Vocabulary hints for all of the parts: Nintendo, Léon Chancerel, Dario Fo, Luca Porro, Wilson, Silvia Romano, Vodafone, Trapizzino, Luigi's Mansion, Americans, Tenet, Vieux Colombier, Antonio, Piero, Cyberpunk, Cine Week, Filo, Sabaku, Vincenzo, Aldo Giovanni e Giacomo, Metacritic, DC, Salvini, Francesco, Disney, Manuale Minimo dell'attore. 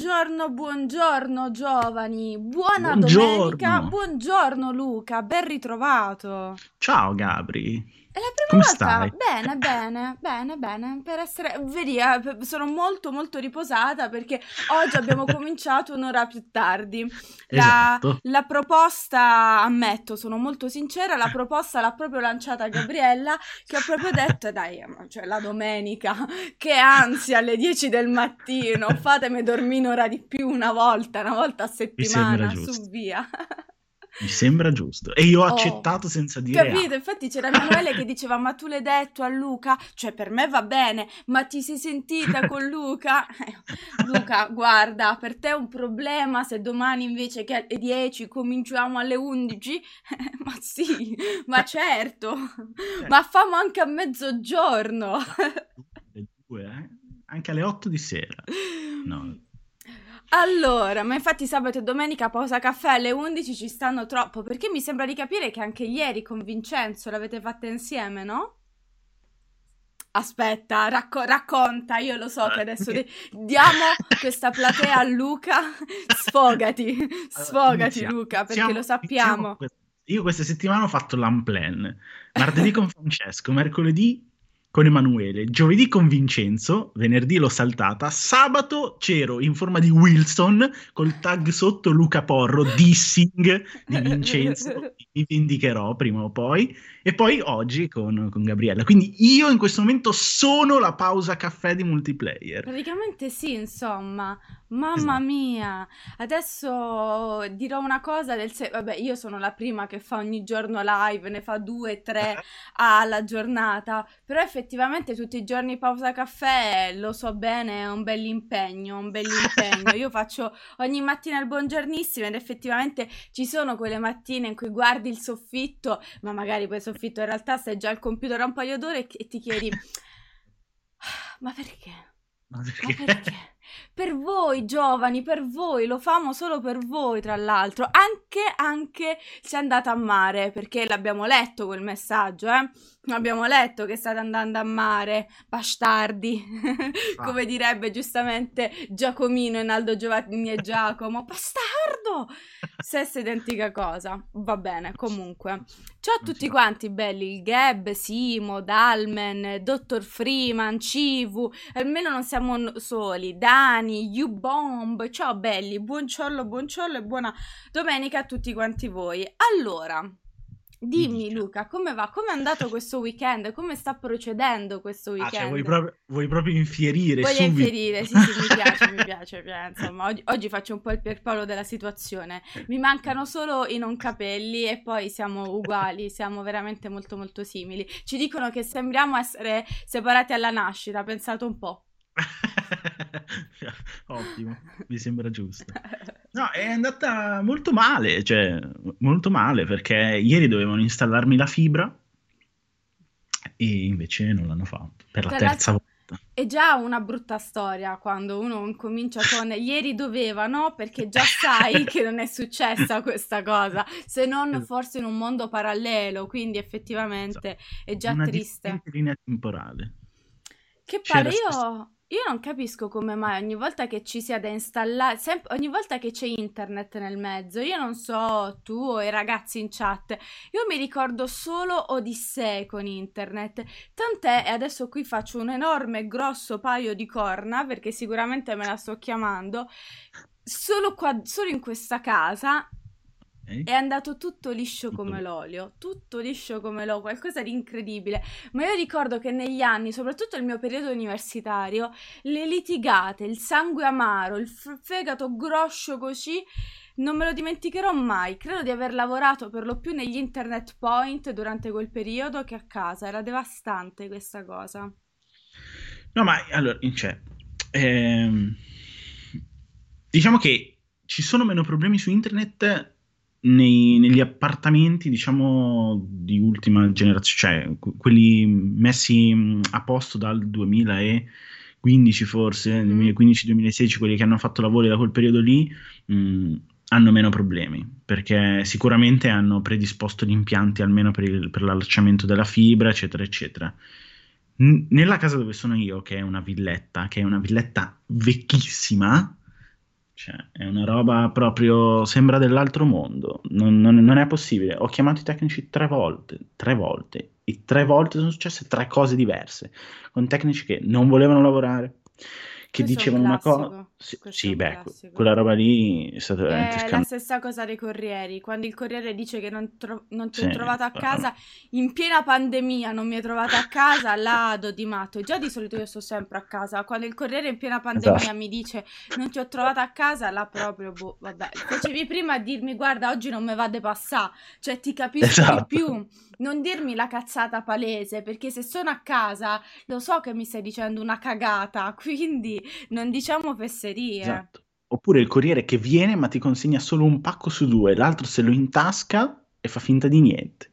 Buongiorno, buongiorno giovani, buona domenica, buongiorno Luca, ben ritrovato. Ciao Gabri. È la prima volta. Come stai? Bene. Per essere, vedi, sono molto riposata perché oggi abbiamo cominciato un'ora più tardi. Esatto. La proposta, ammetto, sono molto sincera, la proposta l'ha proprio lanciata Gabriella, che ha proprio detto, dai, cioè la domenica, che ansia, alle 10 del mattino, fatemi dormire un'ora di più una volta a settimana, su via. Mi sembra giusto. E io ho accettato senza dire. Capito? Infatti c'era Emanuele che diceva, ma tu l'hai detto a Luca? Cioè per me va bene, ma ti sei sentita con Luca? Luca, guarda, per te è un problema se domani invece che alle 10 cominciamo alle 11? Ma sì, ma certo, ma famo anche a mezzogiorno. Anche alle 8 di sera. No. Allora, ma infatti sabato e domenica pausa caffè alle 11 ci stanno troppo, perché mi sembra di capire che anche ieri con Vincenzo l'avete fatta insieme, no? Aspetta, racconta, io lo so che adesso diamo questa platea a Luca, sfogati allora, Luca, perché lo sappiamo. Io questa settimana ho fatto l'unplan, martedì con Francesco, mercoledì con Emanuele, giovedì con Vincenzo, venerdì l'ho saltata, sabato c'ero in forma di Wilson col tag sotto Luca Porro, dissing di Vincenzo, mi vendicherò prima o poi, e poi oggi con Gabriella. Quindi io in questo momento sono la pausa caffè di Multiplayer. Praticamente sì, insomma. Mamma mia, adesso dirò una cosa vabbè, io sono la prima che fa ogni giorno live, ne fa 2, 3 alla giornata, però effettivamente tutti i giorni pausa caffè, lo so bene, è un bell'impegno. Io faccio ogni mattina il buongiornissimo ed effettivamente ci sono quelle mattine in cui guardi il soffitto, ma magari quel soffitto in realtà sei già al computer da un paio d'ore e ti chiedi ma perché? Per voi giovani, per voi, lo famo solo per voi, tra l'altro, anche se andate a mare, perché l'abbiamo letto quel messaggio, abbiamo letto che state andando a mare, bastardi, come direbbe giustamente Giacomino in Aldo Giovanni e Giacomo, bastardo, stessa identica cosa, va bene, comunque, ciao a tutti quanti belli, il Gab, Simo, Dalmen, Dottor Freeman, Civu, almeno non siamo soli, Dani, YouBomb, ciao belli, buon ciollo e buona domenica a tutti quanti voi. Allora, dimmi Luca, come va? Come è andato questo weekend? Come sta procedendo questo weekend? Cioè, vuoi proprio infierire subito? Voglio infierire, sì, mi piace. Insomma, oggi faccio un po' il Pierpaolo della situazione. Mi mancano solo i non capelli e poi siamo uguali, siamo veramente molto simili. Ci dicono che sembriamo essere separati alla nascita, pensate un po'. Ottimo, mi sembra giusto. No, è andata molto male perché ieri dovevano installarmi la fibra e invece non l'hanno fatto per la terza volta. È già una brutta storia quando uno comincia con ieri dovevano, perché già sai che non è successa questa cosa, se non forse in un mondo parallelo, quindi effettivamente è già una triste linea temporale. Che pare, io non capisco come mai ogni volta che ci sia da installare, ogni volta che c'è internet nel mezzo, io non so tu o i ragazzi in chat, io mi ricordo solo Odissee con internet, tant'è, e adesso qui faccio un enorme grosso paio di corna perché sicuramente me la sto chiamando, solo in questa casa è andato tutto liscio come l'olio, qualcosa di incredibile, ma io ricordo che negli anni, soprattutto nel mio periodo universitario, le litigate, il sangue amaro, il fegato grosso così, non me lo dimenticherò mai. Credo di aver lavorato per lo più negli internet point durante quel periodo che a casa, era devastante questa cosa. No, ma allora, diciamo che ci sono meno problemi su internet negli appartamenti, diciamo, di ultima generazione, cioè quelli messi a posto dal 2015 forse, 2015-2016, quelli che hanno fatto lavori da quel periodo lì, hanno meno problemi, perché sicuramente hanno predisposto gli impianti almeno per l'allacciamento della fibra, eccetera, eccetera. Nella casa dove sono io, che è una villetta vecchissima, Cioè, è una roba proprio, sembra dell'altro mondo, non è possibile. Ho chiamato i tecnici tre volte, e tre volte sono successe tre cose diverse, con tecnici che non volevano lavorare, che questo dicevano un classico, una cosa, sì, un beh, quella roba lì è stata veramente scandalosa. È la stessa cosa dei corrieri, quando il corriere dice che non ti ho trovato a casa, in piena pandemia non mi hai trovato a casa, là do di matto. Già di solito io sto sempre a casa, quando il corriere in piena pandemia mi dice non ti ho trovato a casa, là proprio, boh, vabbè, facevi prima a dirmi guarda oggi non me va de passà, cioè ti capisco di più, non dirmi la cazzata palese, perché se sono a casa lo so che mi stai dicendo una cagata, quindi non diciamo fesserie. Esatto. Oppure il corriere che viene ma ti consegna solo un pacco su due, l'altro se lo intasca e fa finta di niente,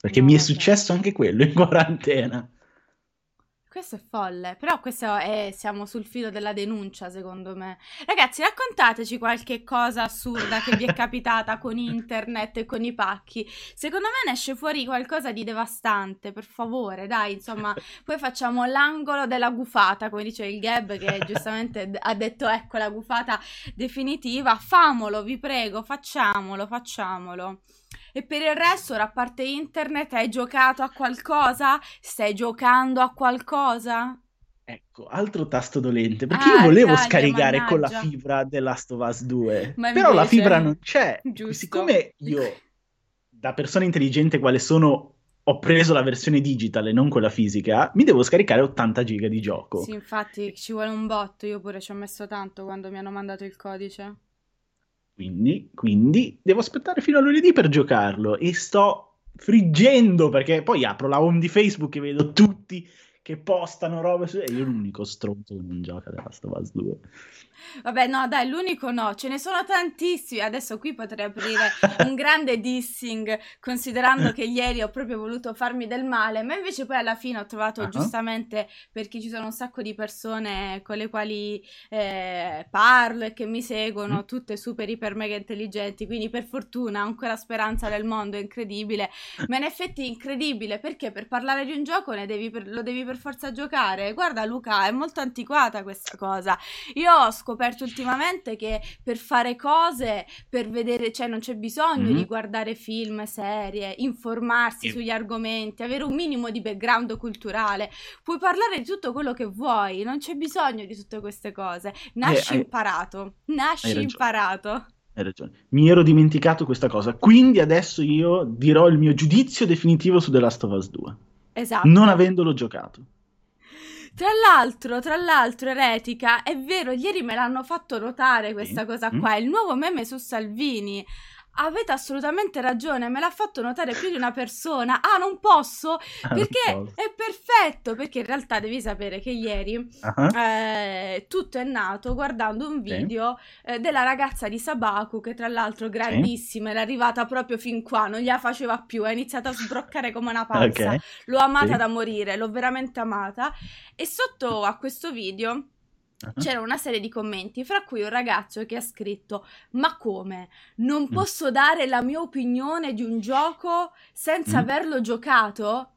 perché mi è successo anche quello in quarantena. Questo è folle, però questo è, siamo sul filo della denuncia secondo me. Ragazzi, raccontateci qualche cosa assurda che vi è capitata con internet e con i pacchi. Secondo me ne esce fuori qualcosa di devastante, per favore, dai, insomma. Poi facciamo l'angolo della gufata, come dice il Gab, che giustamente ha detto ecco la gufata definitiva. Famolo, vi prego, facciamolo. E per il resto, ora, a parte internet, hai giocato a qualcosa? Stai giocando a qualcosa? Ecco, altro tasto dolente, perché io volevo scaricare con la fibra The Last of Us 2, ma però invece la fibra non c'è. Giusto. Siccome io, da persona intelligente quale sono, ho preso la versione digitale, non quella fisica, mi devo scaricare 80 giga di gioco. Sì, infatti ci vuole un botto, io pure ci ho messo tanto quando mi hanno mandato il codice. Quindi devo aspettare fino a lunedì per giocarlo e sto friggendo, perché poi apro la home di Facebook e vedo tutti che postano robe su, e io l'unico stronzo che non gioca The Last of Us 2. Vabbè, no, dai, l'unico no, ce ne sono tantissimi. Adesso qui potrei aprire un grande dissing, considerando che ieri ho proprio voluto farmi del male, ma invece poi alla fine ho trovato giustamente, perché ci sono un sacco di persone con le quali parlo e che mi seguono, tutte super iper mega intelligenti, quindi per fortuna ancora speranza nel mondo, è incredibile. Ma in effetti è incredibile, perché per parlare di un gioco lo devi per forza giocare. Guarda Luca, è molto antiquata questa cosa. Io ho scoperto ultimamente che per fare cose, per vedere, cioè non c'è bisogno di guardare film, serie, informarsi sugli argomenti, avere un minimo di background culturale. Puoi parlare di tutto quello che vuoi, non c'è bisogno di tutte queste cose. Nasci imparato. Hai ragione. Mi ero dimenticato questa cosa, quindi adesso io dirò il mio giudizio definitivo su The Last of Us 2. Esatto. Non avendolo giocato. Tra l'altro, Eretica, è vero, ieri me l'hanno fatto notare questa cosa qua, il nuovo meme su Salvini. Avete assolutamente ragione, me l'ha fatto notare più di una persona. Non posso? Perché è perfetto, perché in realtà devi sapere che ieri tutto è nato guardando un video della ragazza di Sabaku, che tra l'altro grandissima, era arrivata proprio fin qua, non gliela faceva più, ha iniziato a sbroccare come una pazza. Okay. L'ho amata da morire, l'ho veramente amata, e sotto a questo video c'era una serie di commenti, fra cui un ragazzo che ha scritto: ma come? Non posso dare la mia opinione di un gioco senza averlo giocato?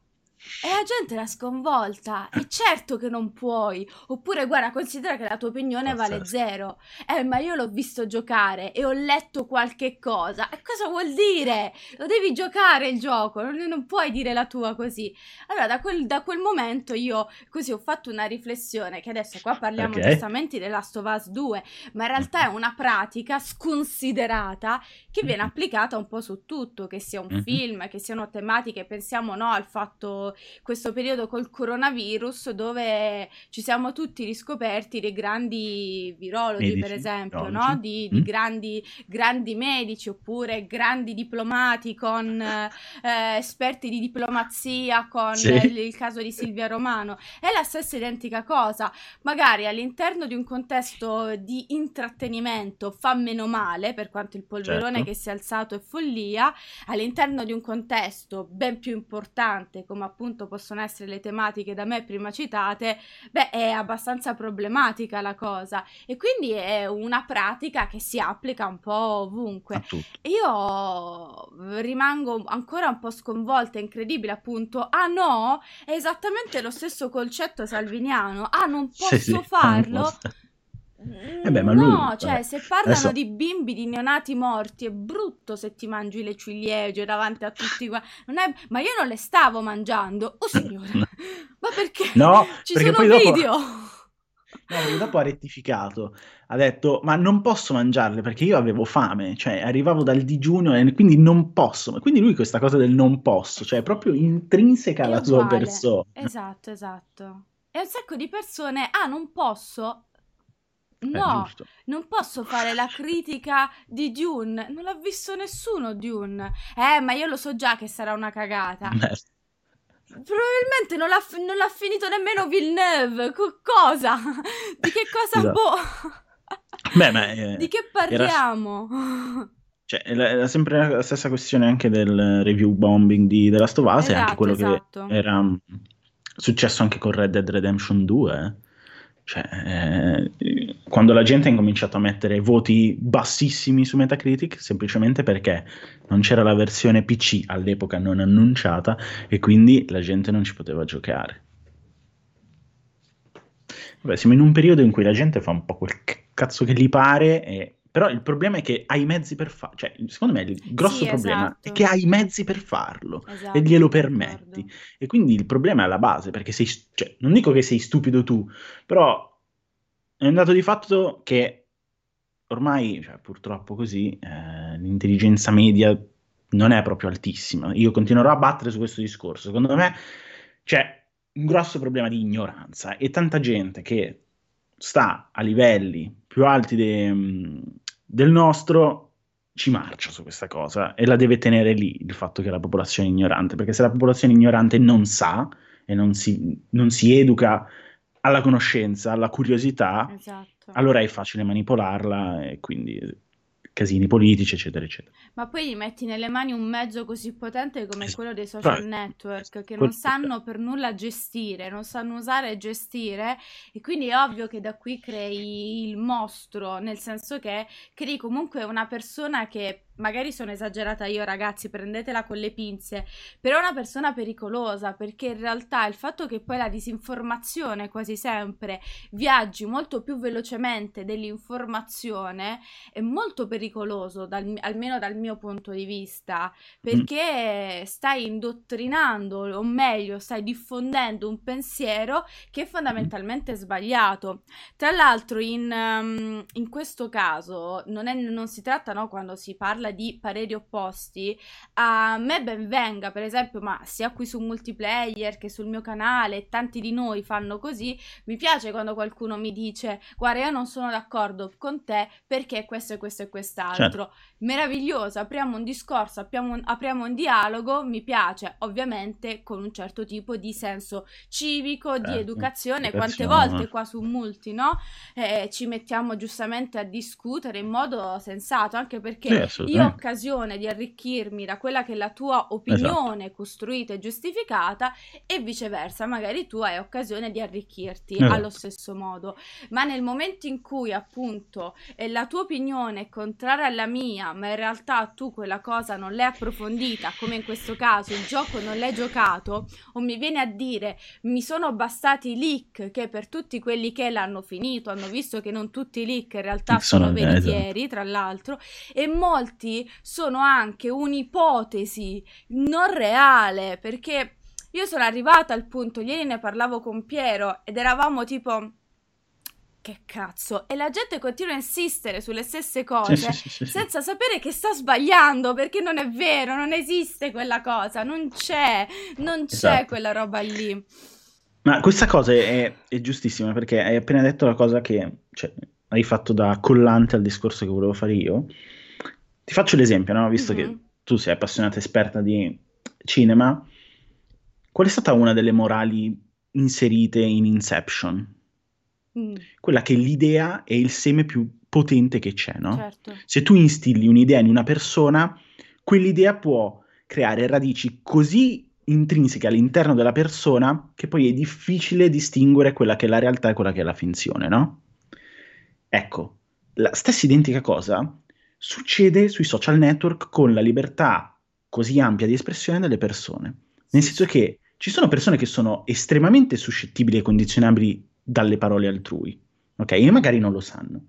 E la gente era sconvolta. E certo che non puoi. Oppure guarda, considera che la tua opinione vale zero. Ma io l'ho visto giocare e ho letto qualche cosa. E cosa vuol dire? Lo devi giocare il gioco, non puoi dire la tua così. Allora da quel momento io così ho fatto una riflessione, che adesso qua parliamo giustamente di The Last of Us 2, ma in realtà è una pratica sconsiderata che viene applicata un po' su tutto, che sia un film, che siano tematiche. Pensiamo al fatto questo periodo col coronavirus, dove ci siamo tutti riscoperti dei grandi virologi, medici, per esempio, no? Di grandi medici, oppure grandi diplomati, con esperti di diplomazia, con il caso di Silvia Romano. È la stessa identica cosa, magari all'interno di un contesto di intrattenimento fa meno male, per quanto il polverone che si è alzato è follia, all'interno di un contesto ben più importante come appunto possono essere le tematiche da me prima citate, è abbastanza problematica la cosa, e quindi è una pratica che si applica un po' ovunque. Io rimango ancora un po' sconvolta, incredibile appunto. No, è esattamente lo stesso concetto salviniano, non posso farlo. Beh, ma no, lui, cioè, se parlano adesso di bimbi, di neonati morti, è brutto se ti mangi le ciliegie davanti a tutti qua. Non è... Ma io non le stavo mangiando, oh signora, ma perché? No, ci perché sono poi video. Dopo ha rettificato, ha detto ma non posso mangiarle perché io avevo fame, cioè arrivavo dal digiuno e quindi non posso, quindi lui questa cosa del non posso, cioè è proprio intrinseca alla sua persona. Esatto, esatto. E un sacco di persone, ah non posso, no, non posso fare la critica di Dune, non l'ha visto nessuno Dune, ma io lo so già che sarà una cagata. Beh. Probabilmente non l'ha finito nemmeno Villeneuve. Cosa? Di che cosa? Esatto. Di che parliamo? Cioè, era sempre la stessa questione anche del review bombing di The Last of Us, esatto, e anche quello che era successo anche con Red Dead Redemption 2. Cioè, quando la gente ha incominciato a mettere voti bassissimi su Metacritic semplicemente perché non c'era la versione PC all'epoca non annunciata e quindi la gente non ci poteva giocare. Vabbè, siamo in un periodo in cui la gente fa un po' quel cazzo che gli pare e... però il problema è che ha i mezzi per farlo, cioè secondo me il grosso problema, esatto, è che ha i mezzi per farlo, esatto, e glielo permetti, e quindi il problema è alla base, perché sei, cioè, non dico che sei stupido tu, però è un dato di fatto che ormai, cioè, purtroppo così, l'intelligenza media non è proprio altissima, io continuerò a battere su questo discorso, secondo me c'è un grosso problema di ignoranza e tanta gente che sta a livelli più alti del nostro ci marcia su questa cosa e la deve tenere lì, il fatto che la popolazione è ignorante, perché se la popolazione ignorante non sa e non si educa alla conoscenza, alla curiosità, esatto, allora è facile manipolarla e quindi casini politici eccetera eccetera. Ma poi gli metti nelle mani un mezzo così potente come quello dei social network che non sanno per nulla gestire, non sanno usare e gestire, e quindi è ovvio che da qui crei il mostro, nel senso che crei comunque una persona che magari sono esagerata io, ragazzi, prendetela con le pinze, però è una persona pericolosa, perché in realtà il fatto che poi la disinformazione quasi sempre viaggi molto più velocemente dell'informazione è molto pericoloso, almeno dal mio punto di vista, perché stai indottrinando, o meglio stai diffondendo un pensiero che è fondamentalmente sbagliato. Tra l'altro in questo caso non si tratta, no, quando si parla di pareri opposti, a me ben venga, per esempio, ma sia qui su Multiplayer che sul mio canale, tanti di noi fanno così, mi piace quando qualcuno mi dice guarda io non sono d'accordo con te perché questo e questo e quest'altro, certo, meraviglioso, apriamo un discorso, apriamo un dialogo, mi piace, ovviamente con un certo tipo di senso civico, di educazione, quante volte qua su Multi, no? Ci mettiamo giustamente a discutere in modo sensato, anche perché io ho occasione di arricchirmi da quella che è la tua opinione, esatto, costruita e giustificata, e viceversa magari tu hai occasione di arricchirti, esatto, allo stesso modo. Ma nel momento in cui appunto la tua opinione è contraria alla mia, ma in realtà tu quella cosa non l'hai approfondita, come in questo caso il gioco non l'hai giocato, o mi viene a dire mi sono bastati i leak, che per tutti quelli che l'hanno finito hanno visto che non tutti i leak in realtà sono veritieri, tra l'altro, e molti sono anche un'ipotesi non reale, perché io sono arrivata al punto, ieri ne parlavo con Piero ed eravamo tipo che cazzo, e la gente continua a insistere sulle stesse cose, sì, senza sapere che sta sbagliando, perché non è vero, non esiste quella cosa, non c'è esatto, quella roba lì. Ma questa cosa è giustissima, perché hai appena detto la cosa che, cioè, hai fatto da collante al discorso che volevo fare io. Ti faccio l'esempio, no? Visto che tu sei appassionata esperta di cinema, qual è stata una delle morali inserite in Inception? Quella che l'idea è il seme più potente che c'è, no? Certo. Se tu instilli un'idea in una persona, quell'idea può creare radici così intrinseche all'interno della persona che poi è difficile distinguere quella che è la realtà e quella che è la finzione, no? Ecco, la stessa identica cosa succede sui social network con la libertà così ampia di espressione delle persone, nel senso che ci sono persone che sono estremamente suscettibili e condizionabili dalle parole altrui, ok? E magari non lo sanno.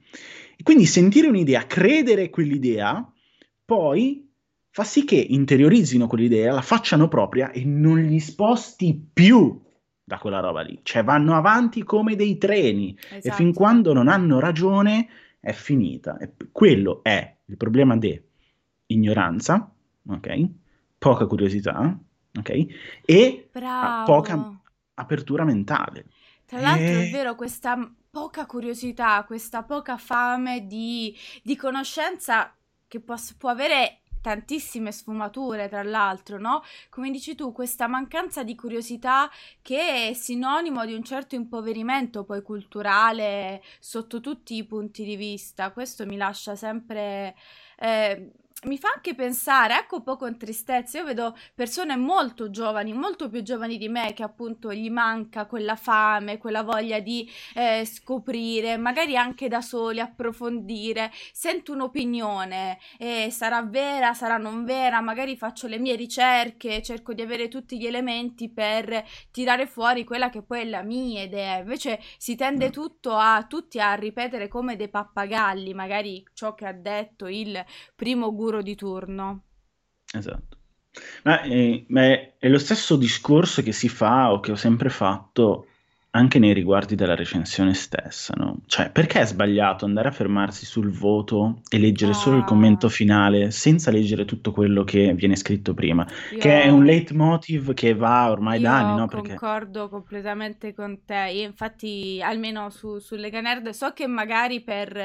E quindi sentire un'idea, credere quell'idea, poi fa sì che interiorizzino quell'idea, la facciano propria e non li sposti più da quella roba lì. Cioè vanno avanti come dei treni, esatto. E fin quando non hanno ragione è finita. E quello è il problema di ignoranza, ok? Poca curiosità, ok? E poca apertura mentale. Tra l'altro è vero, questa poca curiosità, questa poca fame di conoscenza che può avere tantissime sfumature, tra l'altro, no? Come dici tu, questa mancanza di curiosità che è sinonimo di un certo impoverimento poi culturale sotto tutti i punti di vista. Questo mi lascia sempre... mi fa anche pensare, ecco, un po' con tristezza, io vedo persone molto giovani, molto più giovani di me, che appunto gli manca quella fame, quella voglia di scoprire, magari anche da soli, approfondire. Sento un'opinione, sarà vera, sarà non vera, magari faccio le mie ricerche, cerco di avere tutti gli elementi per tirare fuori quella che poi è la mia idea. Invece si tende tutti a ripetere come dei pappagalli, magari ciò che ha detto il primo guru di turno. Esatto. Ma è lo stesso discorso che si fa, o che ho sempre fatto anche nei riguardi della recensione stessa, no? Cioè, perché è sbagliato andare a fermarsi sul voto e leggere solo il commento finale senza leggere tutto quello che viene scritto prima? Io... che è un leitmotiv che va ormai da anni, no? Perché... concordo completamente con te. Io infatti, almeno su Lega Nerd, so che magari per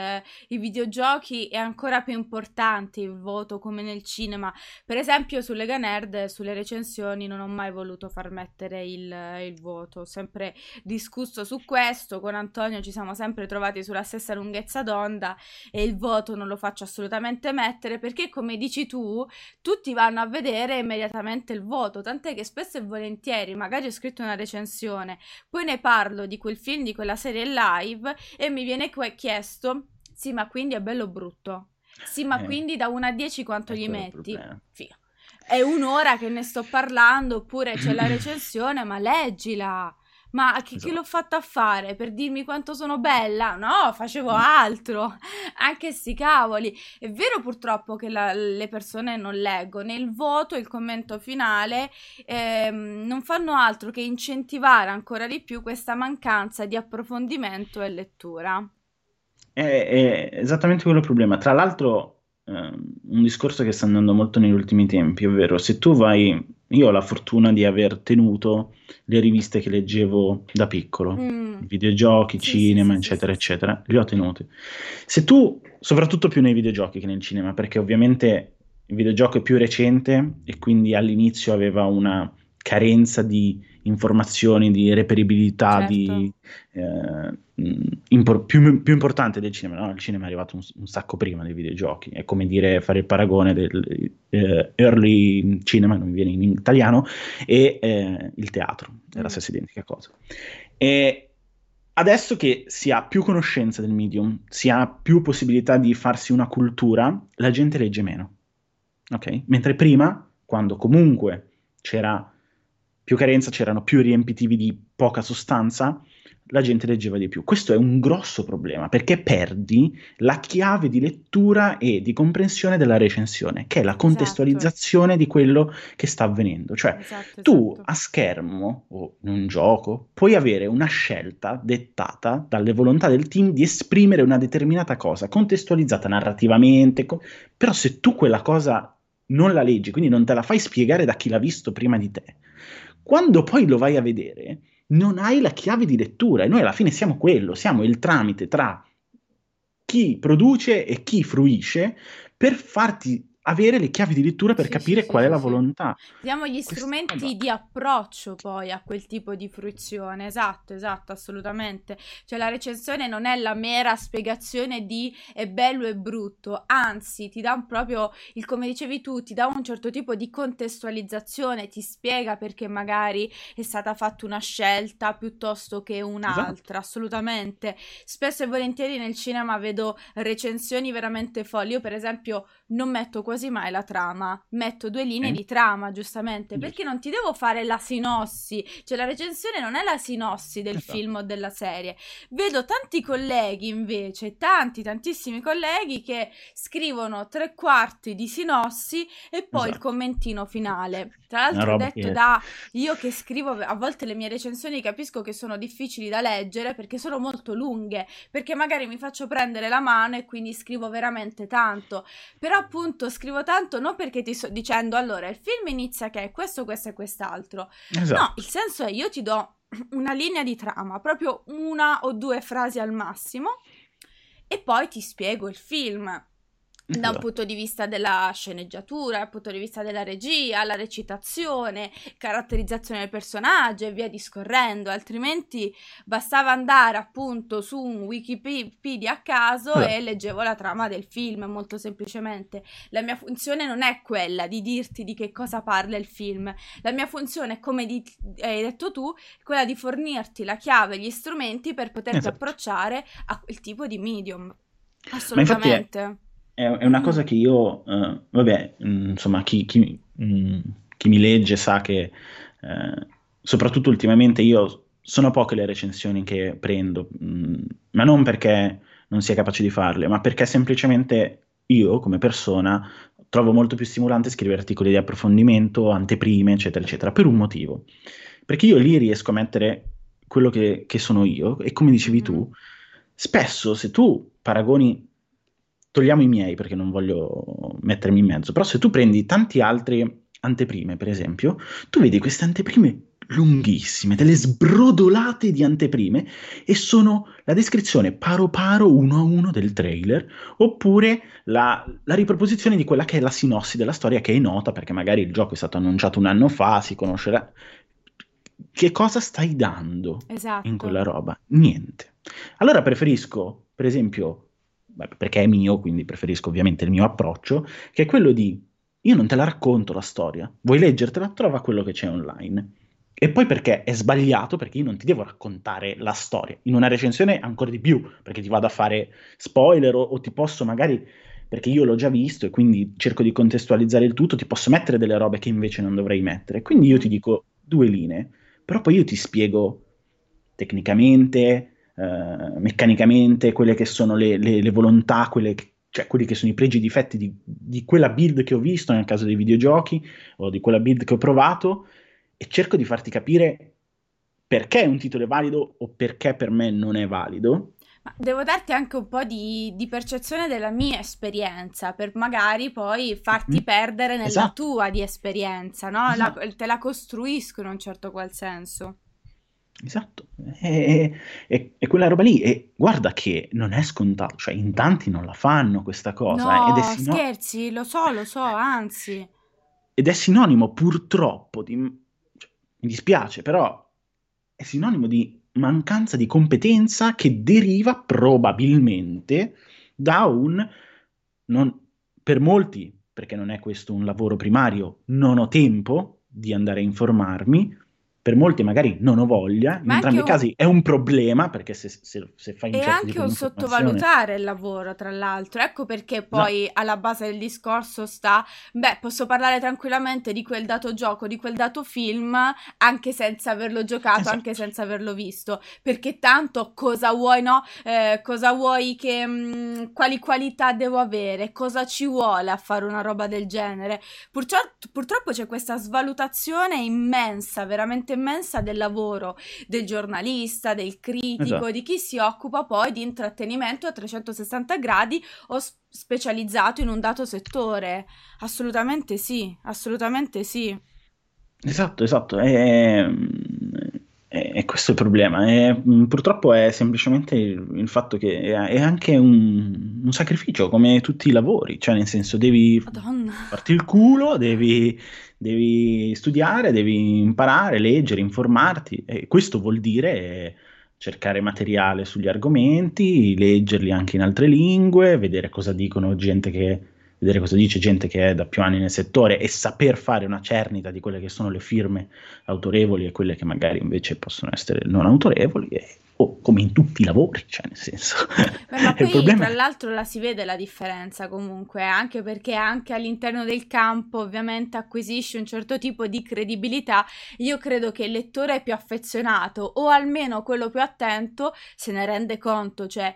i videogiochi è ancora più importante il voto, come nel cinema. Per esempio su Lega Nerd, sulle recensioni, non ho mai voluto far mettere il voto, sempre discusso su questo con Antonio, ci siamo sempre trovati sulla stessa lunghezza d'onda, e il voto non lo faccio assolutamente mettere, perché come dici tu, tutti vanno a vedere immediatamente il voto, tant'è che spesso e volentieri magari ho scritto una recensione, poi ne parlo di quel film, di quella serie live, e mi viene chiesto: sì, ma quindi è bello o brutto? Sì, ma quindi da 1 a 10 quanto gli metti? Figa, è un'ora che ne sto parlando. Oppure c'è la recensione, ma leggila. Ma che l'ho fatta a fare? Per dirmi quanto sono bella? No, facevo altro. Anche sti cavoli. È vero purtroppo che le persone non leggono. Il voto, il commento finale, non fanno altro che incentivare ancora di più questa mancanza di approfondimento e lettura. È esattamente quello il problema. Tra l'altro, un discorso che sta andando molto negli ultimi tempi, ovvero se tu vai... Io ho la fortuna di aver tenuto le riviste che leggevo da piccolo, videogiochi, cinema, eccetera, eccetera, li ho tenuti. Se tu, soprattutto più nei videogiochi che nel cinema, perché ovviamente il videogioco è più recente e quindi all'inizio aveva una carenza di informazioni, di reperibilità, certo. Più importante del cinema, no? Il cinema è arrivato un sacco prima dei videogiochi, è come dire, fare il paragone del early cinema, non mi viene in italiano, e il teatro, è la stessa identica cosa. E adesso che si ha più conoscenza del medium, si ha più possibilità di farsi una cultura, la gente legge meno, ok? Mentre prima, quando comunque c'era più carenza, c'erano più riempitivi di poca sostanza, la gente leggeva di più. Questo è un grosso problema, perché perdi la chiave di lettura e di comprensione della recensione, che è la contestualizzazione di quello che sta avvenendo. Cioè, tu a schermo o in un gioco puoi avere una scelta dettata dalle volontà del team di esprimere una determinata cosa, contestualizzata narrativamente, però se tu quella cosa non la leggi, quindi non te la fai spiegare da chi l'ha visto prima di te, quando poi lo vai a vedere, non hai la chiave di lettura, e noi alla fine siamo quello, siamo il tramite tra chi produce e chi fruisce, per farti avere le chiavi di lettura per capire qual è la volontà. Diamo gli strumenti di approccio poi a quel tipo di fruizione, esatto, assolutamente. Cioè la recensione non è la mera spiegazione di è bello e brutto, anzi ti dà proprio, come dicevi tu, ti dà un certo tipo di contestualizzazione, ti spiega perché magari è stata fatta una scelta piuttosto che un'altra, assolutamente. Spesso e volentieri nel cinema vedo recensioni veramente folli, io per esempio non metto questo Tsushima è la trama, metto due linee di trama, giustamente, perché non ti devo fare la sinossi, cioè la recensione non è la sinossi del film o della serie. Vedo tanti colleghi invece, tantissimi colleghi che scrivono 3/4 di sinossi e poi il commentino finale. Tra l'altro ho detto io che scrivo, a volte le mie recensioni capisco che sono difficili da leggere perché sono molto lunghe, perché magari mi faccio prendere la mano e quindi scrivo veramente tanto, però appunto scrivo tanto non perché ti sto dicendo allora il film inizia che è questo, questo e quest'altro, no, il senso è io ti do una linea di trama, proprio una o due frasi al massimo, e poi ti spiego il film da un punto di vista della sceneggiatura, dal punto di vista della regia, la recitazione, caratterizzazione del personaggio e via discorrendo. Altrimenti bastava andare appunto su un Wikipedia a caso e leggevo la trama del film, molto semplicemente. La mia funzione non è quella di dirti di che cosa parla il film, la mia funzione, come hai detto tu, è quella di fornirti la chiave, gli strumenti per poterti approcciare a quel tipo di medium. Assolutamente. Ma è una cosa che io, insomma, chi mi legge sa che, soprattutto ultimamente, io sono poche le recensioni che prendo, ma non perché non sia capace di farle, ma perché semplicemente io, come persona, trovo molto più stimolante scrivere articoli di approfondimento, anteprime, eccetera, eccetera, per un motivo. Perché io lì riesco a mettere quello che sono io, e come dicevi tu, spesso se tu paragoni... Togliamo i miei perché non voglio mettermi in mezzo, però se tu prendi tanti altri anteprime, per esempio, tu vedi queste anteprime lunghissime, delle sbrodolate di anteprime, e sono la descrizione paro paro uno a uno del trailer, oppure la riproposizione di quella che è la sinossi della storia, che è nota perché magari il gioco è stato annunciato un anno fa, si conoscerà. Che cosa stai dando in quella roba? Niente. Allora preferisco, per esempio, perché è mio, quindi preferisco ovviamente il mio approccio, che è quello di: io non te la racconto la storia, vuoi leggertela? Trova quello che c'è online. E poi perché è sbagliato, perché io non ti devo raccontare la storia, in una recensione ancora di più, perché ti vado a fare spoiler o ti posso magari, perché io l'ho già visto e quindi cerco di contestualizzare il tutto, ti posso mettere delle robe che invece non dovrei mettere. Quindi io ti dico due linee, però poi io ti spiego tecnicamente, meccanicamente, quelle che sono le volontà, cioè quelli che sono i pregi e i difetti di quella build che ho visto nel caso dei videogiochi, o di quella build che ho provato, e cerco di farti capire perché un titolo è valido o perché per me non è valido. Devo darti anche un po' di percezione della mia esperienza, per magari poi farti perdere nella tua di esperienza, no? Te la costruisco in un certo qual senso. Esatto, è quella roba lì, e guarda che non è scontato, cioè in tanti non la fanno questa cosa, no, ed è scherzi, lo so, anzi, ed è sinonimo purtroppo di, cioè, mi dispiace, però è sinonimo di mancanza di competenza che deriva probabilmente da per molti, perché non è questo un lavoro primario, non ho tempo di andare a informarmi. Per molti magari non ho voglia, in entrambi i casi è un problema, perché se fai un certo tipo di informazione... E anche un sottovalutare il lavoro, tra l'altro. Ecco perché poi alla base del discorso sta, posso parlare tranquillamente di quel dato gioco, di quel dato film, anche senza averlo giocato, anche senza averlo visto. Perché tanto cosa vuoi, no? Cosa vuoi che... quali qualità devo avere? Cosa ci vuole a fare una roba del genere? Purtroppo c'è questa svalutazione immensa, veramente immensa, del lavoro del giornalista, del critico, di chi si occupa poi di intrattenimento a 360 gradi o specializzato in un dato settore. Assolutamente sì. Esatto. E questo è il problema. Purtroppo è semplicemente il fatto che è anche un sacrificio, come tutti i lavori, cioè nel senso devi farti il culo, devi studiare, devi imparare, leggere, informarti, e questo vuol dire cercare materiale sugli argomenti, leggerli anche in altre lingue, vedere cosa dice gente che è da più anni nel settore e saper fare una cernita di quelle che sono le firme autorevoli e quelle che magari invece possono essere non autorevoli, e come in tutti i lavori, cioè nel senso. Beh, ma poi tra l'altro la si vede la differenza comunque, anche perché anche all'interno del campo ovviamente acquisisce un certo tipo di credibilità. Io credo che il lettore più affezionato, o almeno quello più attento, se ne rende conto, cioè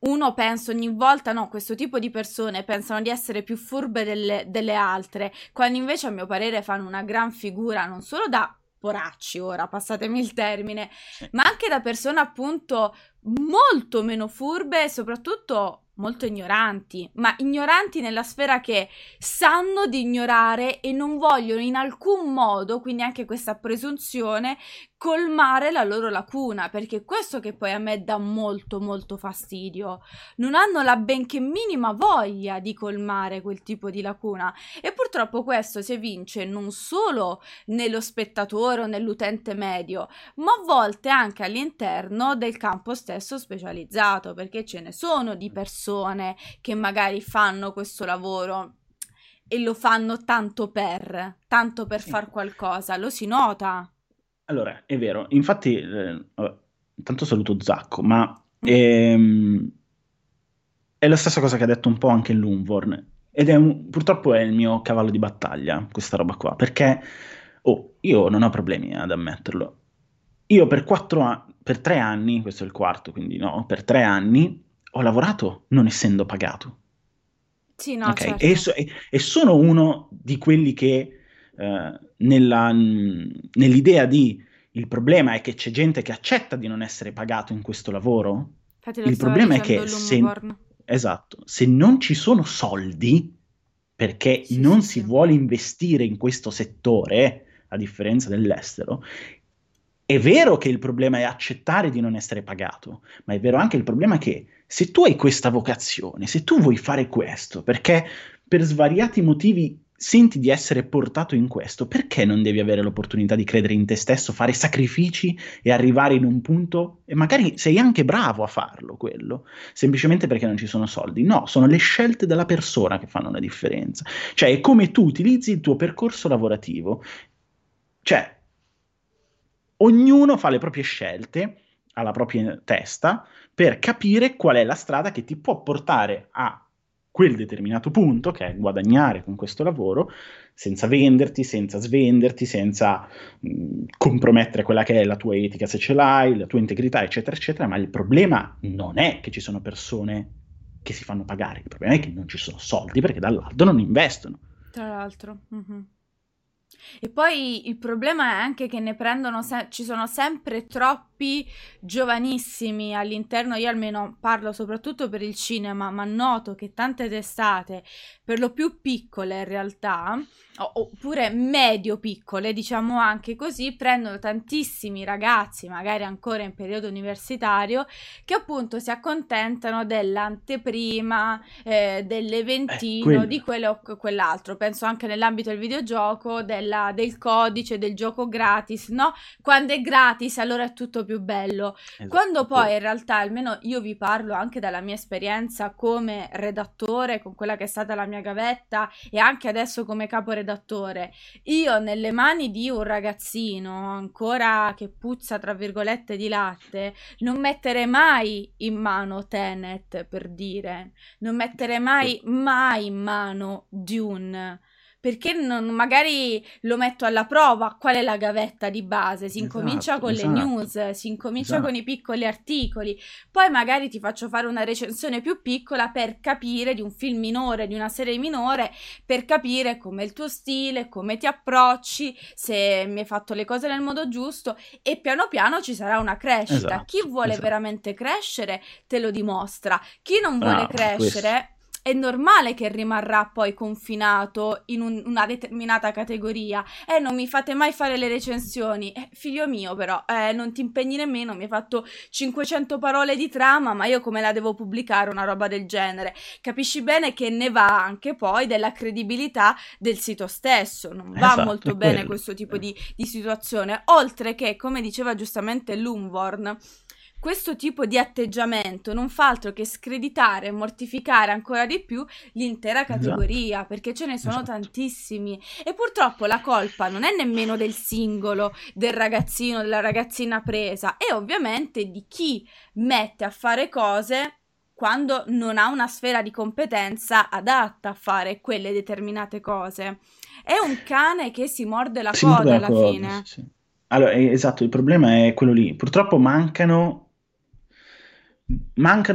uno pensa ogni volta, no, questo tipo di persone pensano di essere più furbe delle altre, quando invece a mio parere fanno una gran figura, non solo da poracci, ora passatemi il termine, ma anche da persone appunto molto meno furbe e soprattutto molto ignoranti, ma ignoranti nella sfera che sanno di ignorare e non vogliono in alcun modo, quindi anche questa presunzione, colmare la loro lacuna, perché questo che poi a me dà molto molto fastidio, non hanno la benché minima voglia di colmare quel tipo di lacuna, e purtroppo questo si evince non solo nello spettatore o nell'utente medio, ma a volte anche all'interno del campo stesso specializzato, perché ce ne sono di persone che magari fanno questo lavoro e lo fanno tanto per far qualcosa, lo si nota. Allora, è vero, infatti intanto saluto Zacco, ma è la stessa cosa che ha detto un po' anche Lunvorn, ed è purtroppo è il mio cavallo di battaglia questa roba qua, perché io non ho problemi ad ammetterlo. Io per 3 anni, questo è il quarto, quindi no, per 3 anni ho lavorato non essendo pagato. Sì, no, okay? Certo. E sono uno di quelli che nell'idea di il problema è che c'è gente che accetta di non essere pagato in questo lavoro. Infatti il problema è che se non ci sono soldi, perché non si vuole investire in questo settore, a differenza dell'estero. È vero che il problema è accettare di non essere pagato, ma è vero anche il problema che se tu hai questa vocazione, se tu vuoi fare questo, perché per svariati motivi senti di essere portato in questo, perché non devi avere l'opportunità di credere in te stesso, fare sacrifici e arrivare in un punto, e magari sei anche bravo a farlo quello, semplicemente perché non ci sono soldi. No, sono le scelte della persona che fanno la differenza, cioè è come tu utilizzi il tuo percorso lavorativo, cioè ognuno fa le proprie scelte alla propria testa per capire qual è la strada che ti può portare a quel determinato punto, che è guadagnare con questo lavoro, senza venderti, senza svenderti, senza compromettere quella che è la tua etica, se ce l'hai, la tua integrità, eccetera, eccetera. Ma il problema non è che ci sono persone che si fanno pagare, il problema è che non ci sono soldi perché dall'alto non investono. Tra l'altro. Mm-hmm. E poi il problema è anche che ne prendono, ci sono sempre troppi giovanissimi all'interno, io almeno parlo soprattutto per il cinema, ma noto che tante testate, per lo più piccole in realtà, oppure medio piccole, diciamo anche così, prendono tantissimi ragazzi, magari ancora in periodo universitario, che appunto si accontentano dell'anteprima, dell'eventino, di quello o quell'altro. Penso anche nell'ambito del videogioco, del codice, del gioco gratis, no? Quando è gratis allora è tutto più bello. Esatto. Quando poi in realtà, almeno io vi parlo anche dalla mia esperienza come redattore, con quella che è stata la mia gavetta, e anche adesso come caporedattore, io nelle mani di un ragazzino ancora che puzza tra virgolette di latte, non metterei mai in mano Tenet, per dire, non metterei mai in mano Dune, perché magari lo metto alla prova. Qual è la gavetta di base? Si incomincia con le news, si incomincia con i piccoli articoli, poi magari ti faccio fare una recensione più piccola per capire, di un film minore, di una serie minore, per capire com'è il tuo stile, come ti approcci, se mi hai fatto le cose nel modo giusto, e piano piano ci sarà una crescita. Esatto, chi vuole veramente crescere te lo dimostra, chi non vuole crescere... Questo. È normale che rimarrà poi confinato in una determinata categoria. Non mi fate mai fare le recensioni, figlio mio, però non ti impegni nemmeno, mi hai fatto 500 parole di trama, ma io come la devo pubblicare una roba del genere? Capisci bene che ne va anche poi della credibilità del sito stesso, non va molto bene questo tipo di situazione, oltre che, come diceva giustamente Lunvorn, Questo tipo di atteggiamento non fa altro che screditare e mortificare ancora di più l'intera categoria, esatto, perché ce ne sono, esatto, tantissimi. E purtroppo la colpa non è nemmeno del singolo, del ragazzino, della ragazzina presa, è ovviamente di chi mette a fare cose quando non ha una sfera di competenza adatta a fare quelle determinate cose. È un cane che si morde la coda alla fine. Sì, sì. Allora, esatto, il problema è quello lì. Purtroppo mancano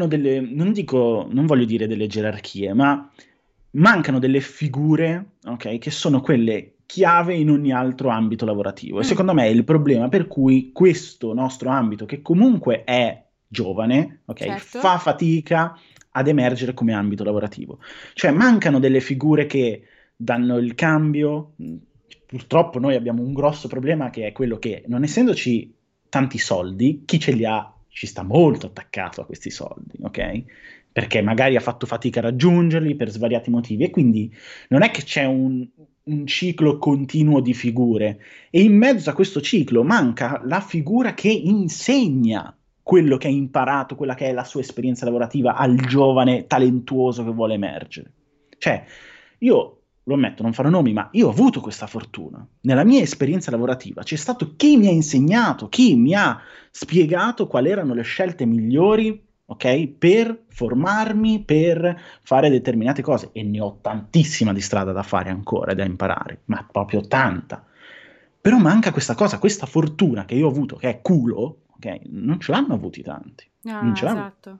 delle, non voglio dire delle gerarchie, ma mancano delle figure, ok, che sono quelle chiave in ogni altro ambito lavorativo. E secondo me è il problema per cui questo nostro ambito, che comunque è giovane, ok, certo, fa fatica ad emergere come ambito lavorativo. Cioè mancano delle figure che danno il cambio. Purtroppo noi abbiamo un grosso problema, che è quello che, non essendoci tanti soldi, chi ce li ha ci sta molto attaccato a questi soldi, ok? Perché magari ha fatto fatica a raggiungerli per svariati motivi, e quindi non è che c'è un ciclo continuo di figure, e in mezzo a questo ciclo manca la figura che insegna quello che ha imparato, quella che è la sua esperienza lavorativa al giovane talentuoso che vuole emergere. Cioè, io lo ammetto, non farò nomi, ma io ho avuto questa fortuna. Nella mia esperienza lavorativa c'è stato chi mi ha insegnato, chi mi ha spiegato quali erano le scelte migliori, ok, per formarmi, per fare determinate cose, e ne ho tantissima di strada da fare ancora e da imparare, ma proprio tanta. Però manca questa cosa, questa fortuna che io ho avuto, che è culo, ok, non ce l'hanno avuti tanti. Ah, non ce l'hanno. Esatto.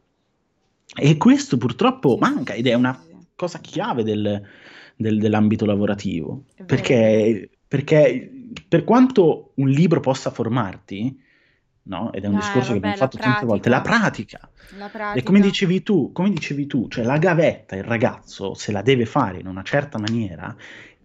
E questo purtroppo manca, ed è una cosa chiave dell'ambito lavorativo, perché per quanto un libro possa formarti, no? Ed è un discorso che abbiamo fatto tante volte, la pratica. E come dicevi tu, cioè la gavetta il ragazzo se la deve fare in una certa maniera,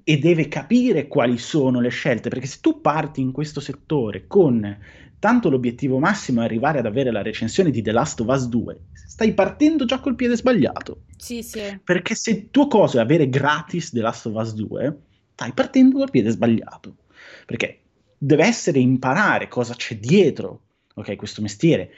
e deve capire quali sono le scelte, perché se tu parti in questo settore con tanto l'obiettivo massimo è arrivare ad avere la recensione di The Last of Us 2, stai partendo già col piede sbagliato. Sì, sì. Perché se il tuo coso è avere gratis The Last of Us 2, stai partendo col piede sbagliato. Perché deve essere imparare cosa c'è dietro, ok, questo mestiere,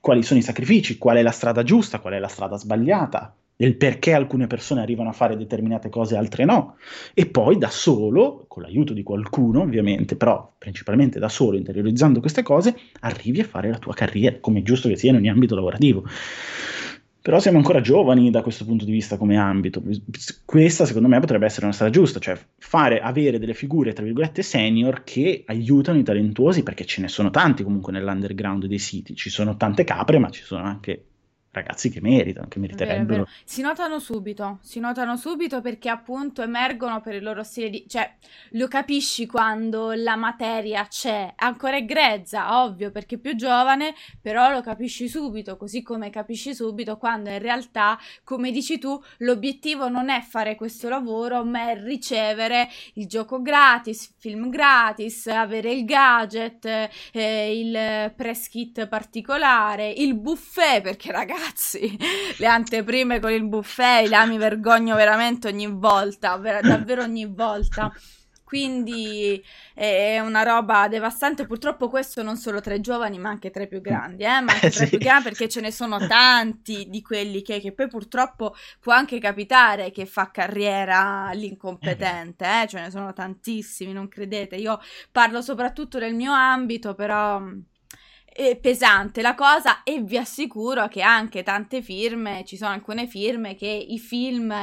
quali sono i sacrifici, qual è la strada giusta, qual è la strada sbagliata, del perché alcune persone arrivano a fare determinate cose e altre no, e poi da solo, con l'aiuto di qualcuno ovviamente, però principalmente da solo, interiorizzando queste cose, arrivi a fare la tua carriera, come è giusto che sia in ogni ambito lavorativo. Però siamo ancora giovani da questo punto di vista come ambito. Questa secondo me potrebbe essere una strada giusta, cioè avere delle figure tra virgolette senior che aiutano i talentuosi, perché ce ne sono tanti comunque nell'underground dei siti, ci sono tante capre, ma ci sono anche ragazzi che meritano, che meriterebbero. Vero. Si notano subito perché appunto emergono per il loro stile di... Cioè, lo capisci quando la materia c'è, ancora è grezza, ovvio, perché è più giovane, però lo capisci subito, così come capisci subito quando in realtà, come dici tu, l'obiettivo non è fare questo lavoro, ma è ricevere il gioco gratis, film gratis, avere il gadget, il press kit particolare, il buffet, perché ragazzi, le anteprime con il buffet, là mi vergogno veramente ogni volta, davvero ogni volta. Quindi è una roba devastante. Purtroppo questo non solo tra i giovani, ma anche tra i più grandi, ma anche tra i più grandi, perché ce ne sono tanti di quelli che poi purtroppo può anche capitare che fa carriera l'incompetente, ce ne sono tantissimi, non credete. Io parlo soprattutto del mio ambito, però... è pesante la cosa, e vi assicuro che anche tante firme, ci sono alcune firme che i film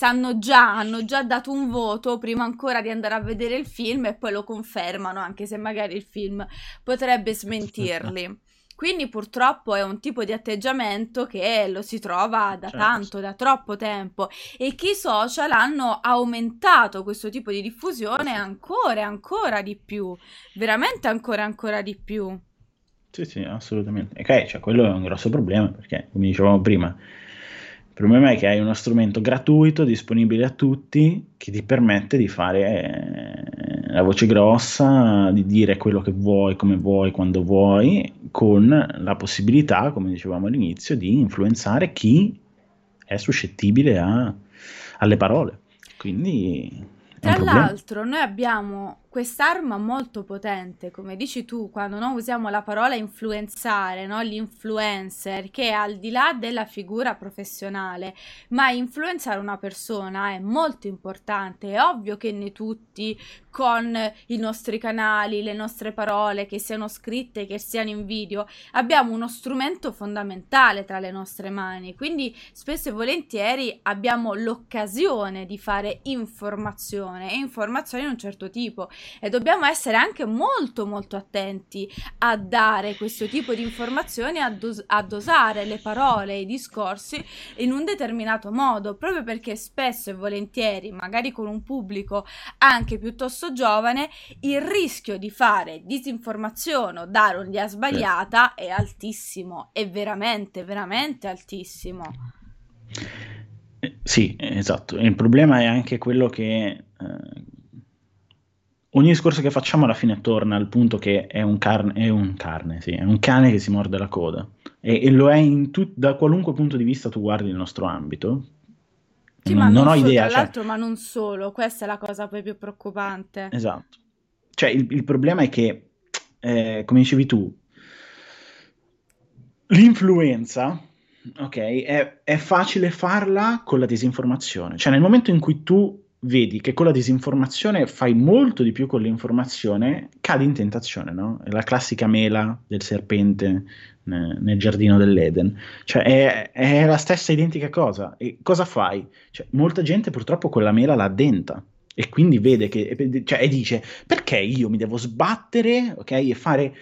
hanno già dato un voto prima ancora di andare a vedere il film, e poi lo confermano anche se magari il film potrebbe smentirli. Quindi purtroppo è un tipo di atteggiamento che lo si trova da tanto, da troppo tempo, e che i social hanno aumentato questo tipo di diffusione ancora di più, veramente ancora di più. Sì, assolutamente. Ok, cioè quello è un grosso problema, perché, come dicevamo prima, il problema è che hai uno strumento gratuito, disponibile a tutti, che ti permette di fare la voce grossa, di dire quello che vuoi, come vuoi, quando vuoi, con la possibilità, come dicevamo all'inizio, di influenzare chi è suscettibile alle parole. Quindi... Tra l'altro, noi abbiamo quest'arma molto potente, come dici tu, quando noi usiamo la parola influenzare, no? L'influencer, che è al di là della figura professionale, ma influenzare una persona è molto importante. È ovvio che noi tutti, con i nostri canali, le nostre parole, che siano scritte, che siano in video, abbiamo uno strumento fondamentale tra le nostre mani, quindi spesso e volentieri abbiamo l'occasione di fare informazione, e informazione di un certo tipo, e dobbiamo essere anche molto molto attenti a dare questo tipo di informazioni, a dosare le parole e i discorsi in un determinato modo, proprio perché spesso e volentieri, magari con un pubblico anche piuttosto giovane, il rischio di fare disinformazione o dare un'idea sbagliata è altissimo, è veramente veramente altissimo. Sì, esatto, il problema è anche quello che ogni discorso che facciamo alla fine torna al punto che è un cane che si morde la coda, e lo è da qualunque punto di vista tu guardi il nostro ambito. Sì, ma non ho idea, tra l'altro, ma non solo, questa è la cosa poi più preoccupante. Esatto, cioè il problema è che, come dicevi tu, l'influenza, ok, è facile farla con la disinformazione, cioè nel momento in cui tu vedi che con la disinformazione fai molto di più con l'informazione, cadi in tentazione, no? È la classica mela del serpente nel giardino dell'Eden, cioè è la stessa identica cosa. E cosa fai? Cioè, molta gente purtroppo quella mela la addenta, e quindi vede che, cioè, e dice: perché io mi devo sbattere, ok, e fare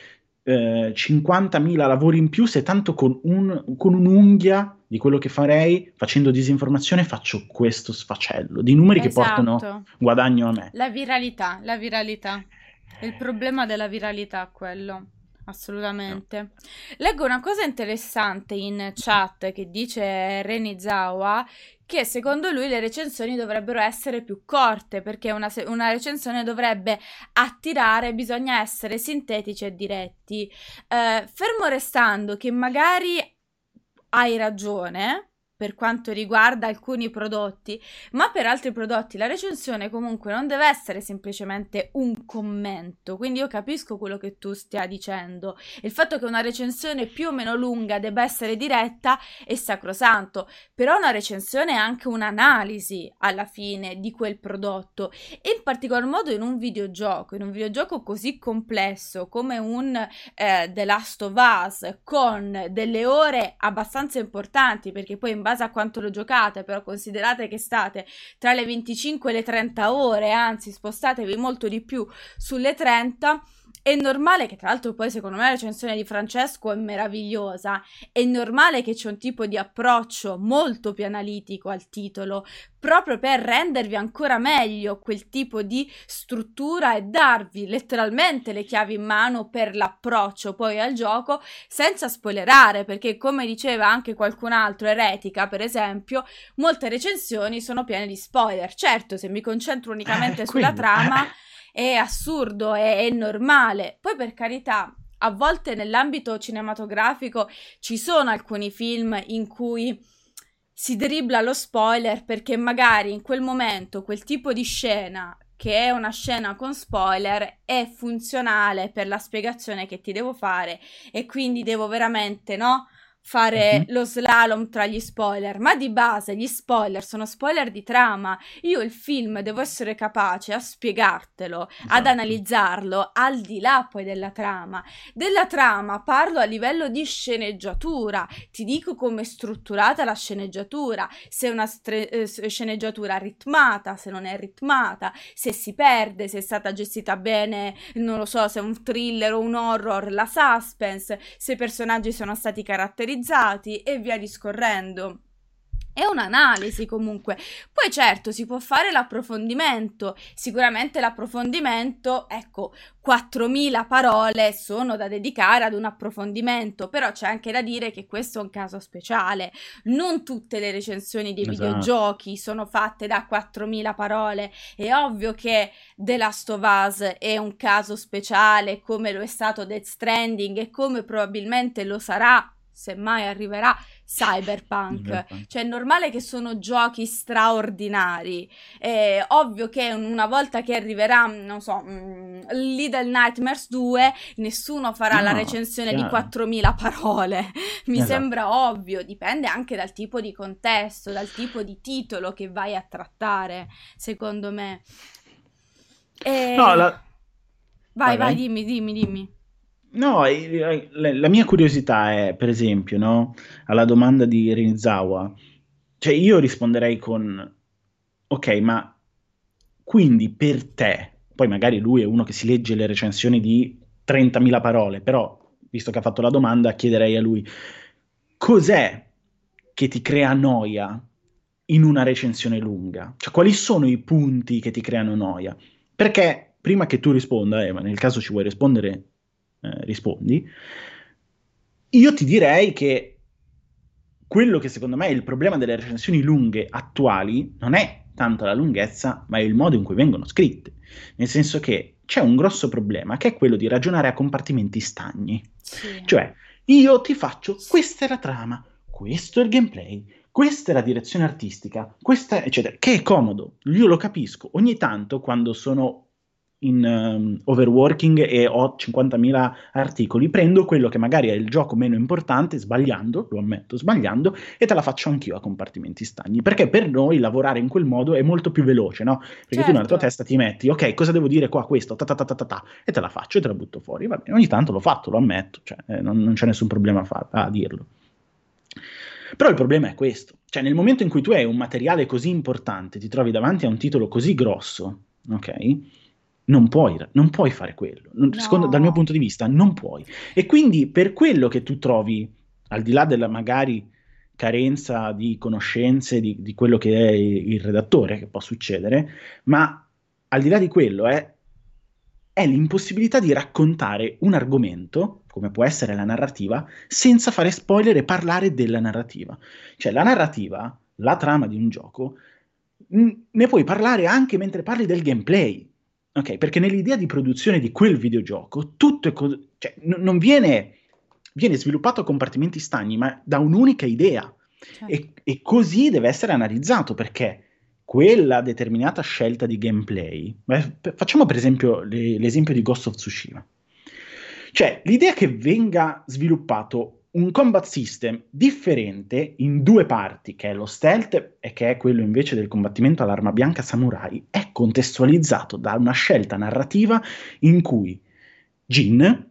50.000 lavori in più se tanto con un'unghia di quello che farei facendo disinformazione faccio questo sfacello di numeri, esatto, che portano guadagno a me. La viralità, il problema della viralità, quello. Assolutamente. Leggo una cosa interessante in chat che dice Renizawa, che secondo lui le recensioni dovrebbero essere più corte, perché una recensione dovrebbe attirare, bisogna essere sintetici e diretti. Fermo restando che magari hai ragione per quanto riguarda alcuni prodotti, ma per altri prodotti la recensione comunque non deve essere semplicemente un commento, quindi io capisco quello che tu stia dicendo. Il fatto che una recensione più o meno lunga debba essere diretta è sacrosanto, però una recensione è anche un'analisi alla fine di quel prodotto, e in particolar modo in un videogioco così complesso come un The Last of Us, con delle ore abbastanza importanti, perché poi in base a quanto lo giocate, però considerate che state tra le 25 e le 30 ore, anzi spostatevi molto di più sulle 30, è normale che, tra l'altro poi secondo me la recensione di Francesco è meravigliosa, è normale che c'è un tipo di approccio molto più analitico al titolo, proprio per rendervi ancora meglio quel tipo di struttura e darvi letteralmente le chiavi in mano per l'approccio poi al gioco, senza spoilerare, perché come diceva anche qualcun altro, Eretica per esempio, molte recensioni sono piene di spoiler. Certo, se mi concentro unicamente sulla trama è assurdo, è normale. Poi, per carità, a volte nell'ambito cinematografico ci sono alcuni film in cui si dribbla lo spoiler, perché magari in quel momento quel tipo di scena, che è una scena con spoiler, è funzionale per la spiegazione che ti devo fare, e quindi devo veramente, no, fare lo slalom tra gli spoiler, ma di base gli spoiler sono spoiler di trama. Io il film devo essere capace a spiegartelo, esatto, ad analizzarlo al di là poi della trama, parlo a livello di sceneggiatura, ti dico come è strutturata la sceneggiatura, se è una sceneggiatura ritmata, se non è ritmata, se si perde, se è stata gestita bene, non lo so, se è un thriller o un horror, la suspense, se i personaggi sono stati caratterizzati e via discorrendo. È un'analisi comunque. Poi certo, si può fare l'approfondimento, sicuramente l'approfondimento, ecco, 4.000 parole sono da dedicare ad un approfondimento, però c'è anche da dire che questo è un caso speciale, non tutte le recensioni dei videogiochi sono fatte da 4.000 parole. È ovvio che The Last of Us è un caso speciale, come lo è stato Death Stranding e come probabilmente lo sarà, semmai arriverà Cyberpunk. Cioè è normale che sono giochi straordinari, è ovvio che una volta che arriverà, non so, Little Nightmares 2, nessuno farà la recensione di 4.000 parole, mi sembra ovvio. Dipende anche dal tipo di contesto, dal tipo di titolo che vai a trattare, secondo me. Vai, dimmi. No, la mia curiosità è, per esempio, no, alla domanda di Rinizawa, cioè io risponderei con ok, ma quindi per te, poi magari lui è uno che si legge le recensioni di 30.000 parole, però visto che ha fatto la domanda chiederei a lui cos'è che ti crea noia in una recensione lunga, cioè quali sono i punti che ti creano noia, perché prima che tu risponda, ma nel caso ci vuoi rispondere, rispondi, io ti direi che quello che secondo me è il problema delle recensioni lunghe attuali non è tanto la lunghezza, ma è il modo in cui vengono scritte, nel senso che c'è un grosso problema che è quello di ragionare a compartimenti stagni, sì. Cioè io ti faccio, questa è la trama, questo è il gameplay, questa è la direzione artistica, questa eccetera, che è comodo, io lo capisco, ogni tanto quando sono in overworking e ho 50.000 articoli, prendo quello che magari è il gioco meno importante, sbagliando, lo ammetto, sbagliando, e te la faccio anch'io a compartimenti stagni, perché per noi lavorare in quel modo è molto più veloce, no? Perché certo, tu nella tua testa ti metti, ok, cosa devo dire qua, questo, e te la faccio e te la butto fuori, va bene, ogni tanto l'ho fatto, lo ammetto, cioè, non c'è nessun problema a dirlo. Però il problema è questo, cioè nel momento in cui tu hai un materiale così importante, ti trovi davanti a un titolo così grosso, ok? Non puoi fare quello, dal mio punto di vista non puoi, e quindi per quello che tu trovi, al di là della magari carenza di conoscenze di quello che è il redattore, che può succedere, ma al di là di quello è l'impossibilità di raccontare un argomento, come può essere la narrativa, senza fare spoiler e parlare della narrativa. Cioè la narrativa, la trama di un gioco, ne puoi parlare anche mentre parli del gameplay. Ok, perché nell'idea di produzione di quel videogioco tutto è non viene sviluppato a compartimenti stagni, ma da un'unica idea. Certo. E così deve essere analizzato, perché quella determinata scelta di gameplay, facciamo per esempio l'esempio di Ghost of Tsushima. Cioè, l'idea che venga sviluppato un combat system differente in due parti, che è lo stealth e che è quello invece del combattimento all'arma bianca samurai, è contestualizzato da una scelta narrativa in cui Jin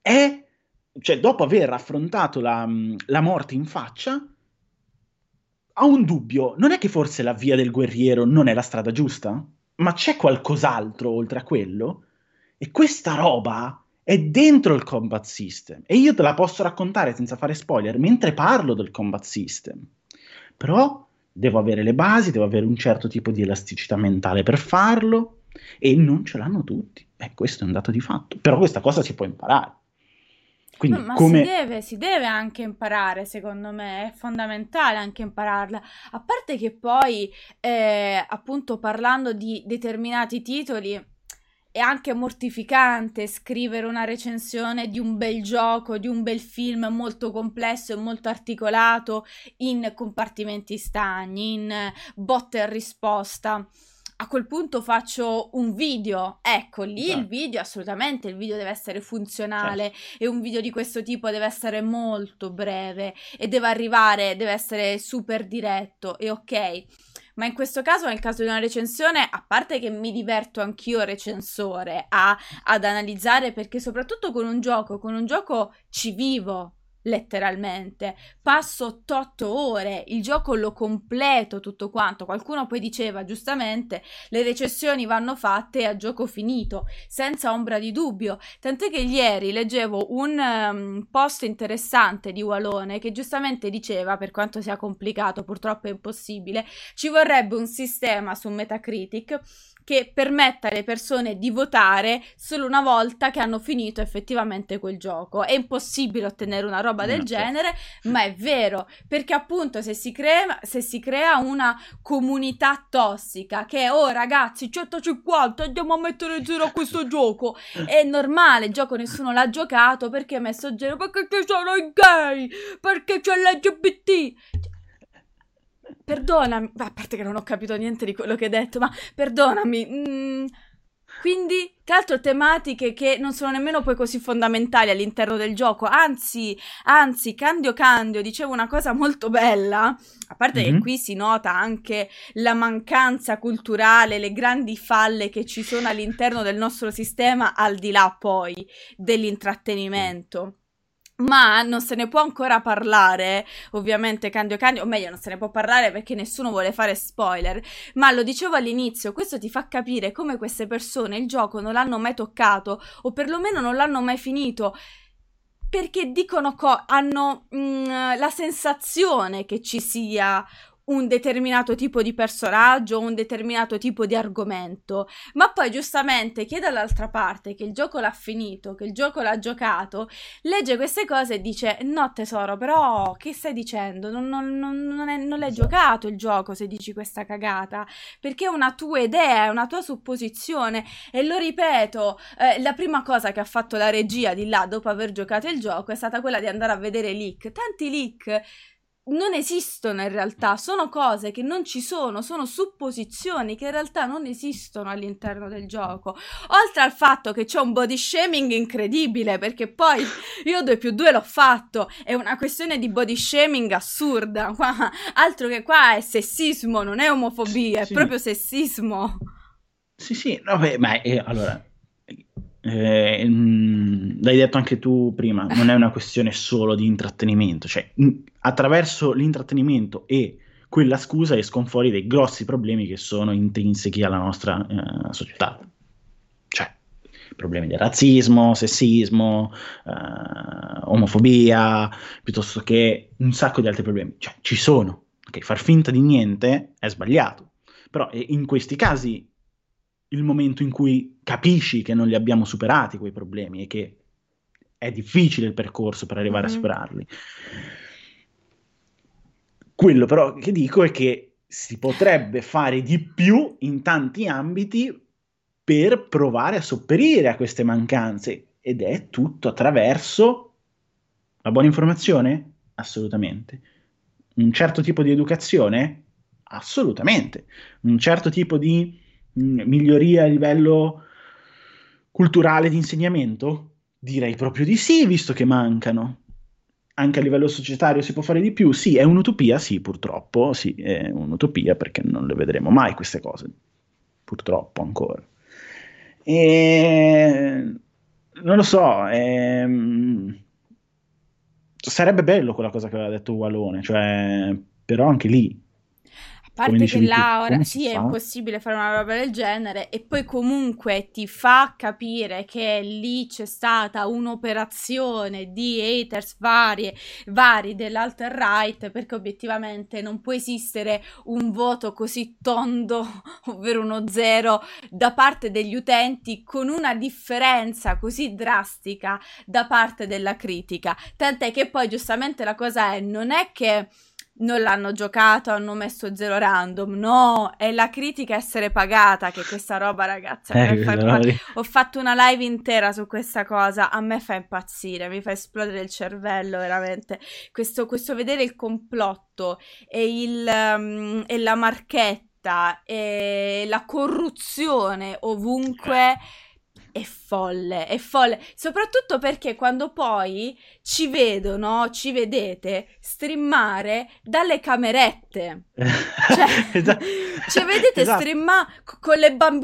è, cioè dopo aver affrontato la morte in faccia, ha un dubbio, non è che forse la via del guerriero non è la strada giusta? Ma c'è qualcos'altro oltre a quello? E questa roba è dentro il combat system, e io te la posso raccontare senza fare spoiler mentre parlo del combat system, però devo avere le basi, devo avere un certo tipo di elasticità mentale per farlo, e non ce l'hanno tutti, questo è un dato di fatto, però questa cosa si può imparare. Quindi, no, ma come... si deve anche imparare, secondo me, è fondamentale anche impararla, a parte che poi appunto parlando di determinati titoli è anche mortificante scrivere una recensione di un bel gioco, di un bel film molto complesso e molto articolato in compartimenti stagni, in botta e risposta. A quel punto faccio un video, ecco lì certo. il video deve essere funzionale, certo. E un video di questo tipo deve essere molto breve e deve essere super diretto, e ok. Ma in questo caso, nel caso di una recensione, a parte che mi diverto anch'io recensore ad analizzare, perché soprattutto con un gioco ci vivo letteralmente, passo 8 ore, il gioco lo completo tutto quanto. Qualcuno poi diceva giustamente le recensioni vanno fatte a gioco finito, senza ombra di dubbio, tant'è che ieri leggevo un post interessante di Walone che giustamente diceva, per quanto sia complicato, purtroppo è impossibile, ci vorrebbe un sistema su Metacritic che permetta alle persone di votare solo una volta che hanno finito effettivamente quel gioco. È impossibile ottenere una roba roba del genere, ma è vero, perché appunto se si crea una comunità tossica che oh ragazzi 150 andiamo a mettere 0 a questo gioco, è normale, il gioco nessuno l'ha giocato perché è messo a 0 perché ci sono i gay, perché c'è l'LGBT. Perdonami, a parte che non ho capito niente di quello che hai detto, ma perdonami. Quindi, tra l'altro, tematiche che non sono nemmeno poi così fondamentali all'interno del gioco. Anzi, Candio diceva una cosa molto bella, a parte che qui si nota anche la mancanza culturale, le grandi falle che ci sono all'interno del nostro sistema, al di là poi dell'intrattenimento. Ma non se ne può ancora parlare, ovviamente Candio, o meglio non se ne può parlare perché nessuno vuole fare spoiler, ma lo dicevo all'inizio, questo ti fa capire come queste persone il gioco non l'hanno mai toccato o perlomeno non l'hanno mai finito, perché dicono hanno la sensazione che ci sia un determinato tipo di personaggio, un determinato tipo di argomento, ma poi giustamente chi è dall'altra parte che il gioco l'ha finito, che il gioco l'ha giocato, legge queste cose e dice no tesoro, però che stai dicendo, non l'hai giocato il gioco se dici questa cagata, perché è una tua idea, è una tua supposizione. E lo ripeto, la prima cosa che ha fatto la regia di là dopo aver giocato il gioco è stata quella di andare a vedere leak, tanti leak non esistono in realtà, sono cose che non ci sono, sono supposizioni che in realtà non esistono all'interno del gioco, oltre al fatto che c'è un body shaming incredibile, perché poi io 2+2 l'ho fatto, è una questione di body shaming assurda, altro che è sessismo, non è omofobia, è proprio sessismo. Sì, vabbè, allora... l'hai detto anche tu prima, non è una questione solo di intrattenimento, cioè attraverso l'intrattenimento e quella scusa escono fuori dei grossi problemi che sono intrinsechi alla nostra società, cioè problemi del razzismo, sessismo, omofobia, piuttosto che un sacco di altri problemi, cioè ci sono, okay? Far finta di niente è sbagliato, però in questi casi il momento in cui capisci che non li abbiamo superati quei problemi e che è difficile il percorso per arrivare a superarli. Quello però che dico è che si potrebbe fare di più in tanti ambiti per provare a sopperire a queste mancanze, ed è tutto attraverso la buona informazione? Assolutamente. Un certo tipo di educazione? Assolutamente. Un certo tipo di miglioria a livello culturale di insegnamento? Direi proprio di sì, visto che mancano. Anche a livello societario si può fare di più? Sì, è un'utopia? Sì, purtroppo, sì, è un'utopia perché non le vedremo mai queste cose, purtroppo ancora. E... non lo so, sarebbe bello quella cosa che aveva detto Walone, cioè, però anche lì parte che Laura, sì, è impossibile fare una roba del genere, e poi comunque ti fa capire che lì c'è stata un'operazione di haters vari dell'alt-right, perché obiettivamente non può esistere un voto così tondo, ovvero uno 0 da parte degli utenti, con una differenza così drastica da parte della critica, tant'è che poi giustamente la cosa è, non è che non l'hanno giocato, hanno messo 0 random, no, è la critica essere pagata, che questa roba ragazza ho fatto una live intera su questa cosa, a me fa impazzire, mi fa esplodere il cervello veramente, questo vedere il complotto e la marchetta e la corruzione ovunque è folle, soprattutto perché quando poi ci vedete streamare dalle camerette, cioè, ci vedete streamare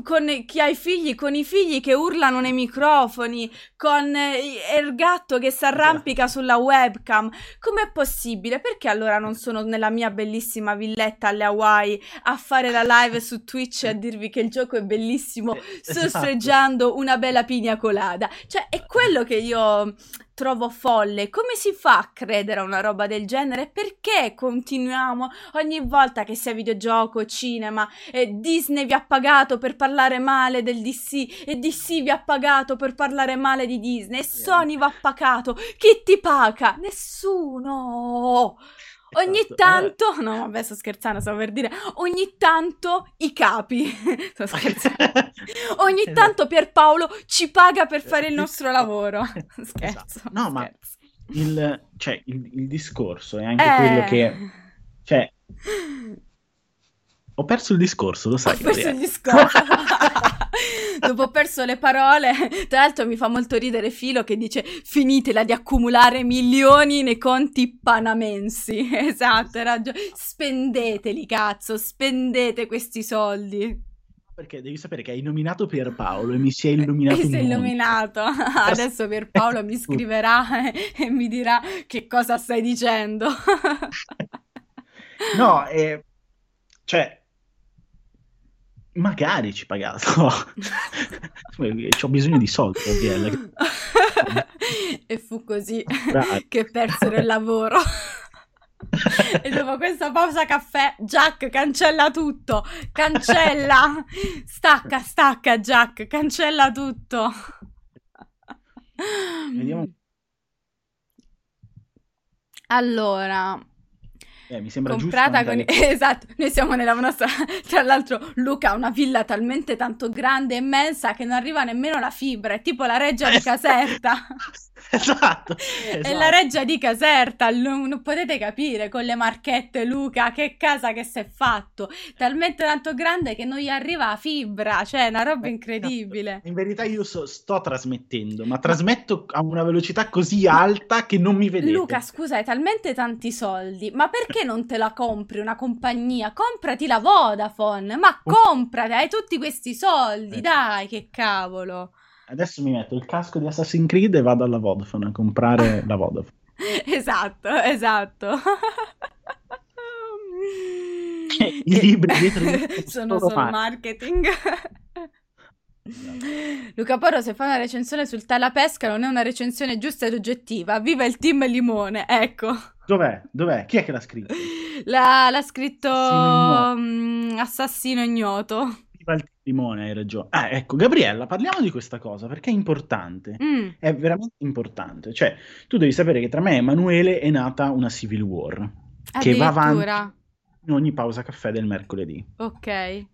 con chi ha i figli, con i figli che urlano nei microfoni, con il gatto che si arrampica sulla webcam, com'è possibile? Perché allora non sono nella mia bellissima villetta alle Hawaii a fare la live su Twitch e a dirvi che il gioco è bellissimo, sorseggiando una bella pigna colada, cioè è quello che io trovo folle. Come si fa a credere a una roba del genere? Perché continuiamo ogni volta che sia videogioco, cinema, Disney vi ha pagato per parlare male del DC e DC vi ha pagato per parlare male di Disney e Sony vi ha pagato. Chi ti paga? Nessuno! Esatto. Ogni tanto, no vabbè sto scherzando, stavo per dire, ogni tanto i capi, sto scherzando, ogni tanto Pierpaolo ci paga per fare il nostro lavoro, scherzo. Esatto. No, ma il discorso è anche quello che, cioè, ho perso il discorso, lo sai. Ho perso il discorso. Dopo ho perso le parole. Tra l'altro mi fa molto ridere Filo che dice finitela di accumulare milioni nei conti panamensi. Esatto, spendeteli, cazzo, spendete questi soldi. Perché devi sapere che hai nominato Pierpaolo e mi si è illuminato. Mi si è illuminato. Adesso Pierpaolo mi scriverà e mi dirà che cosa stai dicendo. No, cioè magari ci pagato. C'ho bisogno di soldi, Gabriella. E fu così che persero il lavoro. E dopo questa pausa caffè, Jack cancella tutto. Cancella. Stacca, Jack, cancella tutto. Vediamo. Allora, mi sembra comprata giusto con... Esatto, noi siamo nella nostra... Tra l'altro Luca ha una villa talmente tanto grande e immensa che non arriva nemmeno la fibra, è tipo la reggia di Caserta. Esatto. È la reggia di Caserta, non potete capire con le marchette, Luca, che casa che si è fatto, talmente tanto grande che non gli arriva la fibra, cioè è una roba incredibile. In verità io sto trasmettendo, ma trasmetto a una velocità così alta che non mi vedete. Luca, scusa, hai talmente tanti soldi, ma perché non te la compri una compagnia? Comprati la Vodafone, ma comprati, hai tutti questi soldi, dai, che cavolo. Adesso mi metto il casco di Assassin's Creed e vado alla Vodafone a comprare la Vodafone. Esatto. I libri sono solo marketing. Luca Porro, se fa una recensione sul Talapesca non è una recensione giusta ed oggettiva. Viva il team limone, ecco. Dov'è? Chi è che l'ha scritto? L'ha scritto Assassino Ignoto. Viva il team limone, hai ragione. Ah, ecco, Gabriella, parliamo di questa cosa perché è importante. È veramente importante. Cioè, tu devi sapere che tra me e Emanuele è nata una civil war che va avanti in ogni pausa caffè del mercoledì. Ok.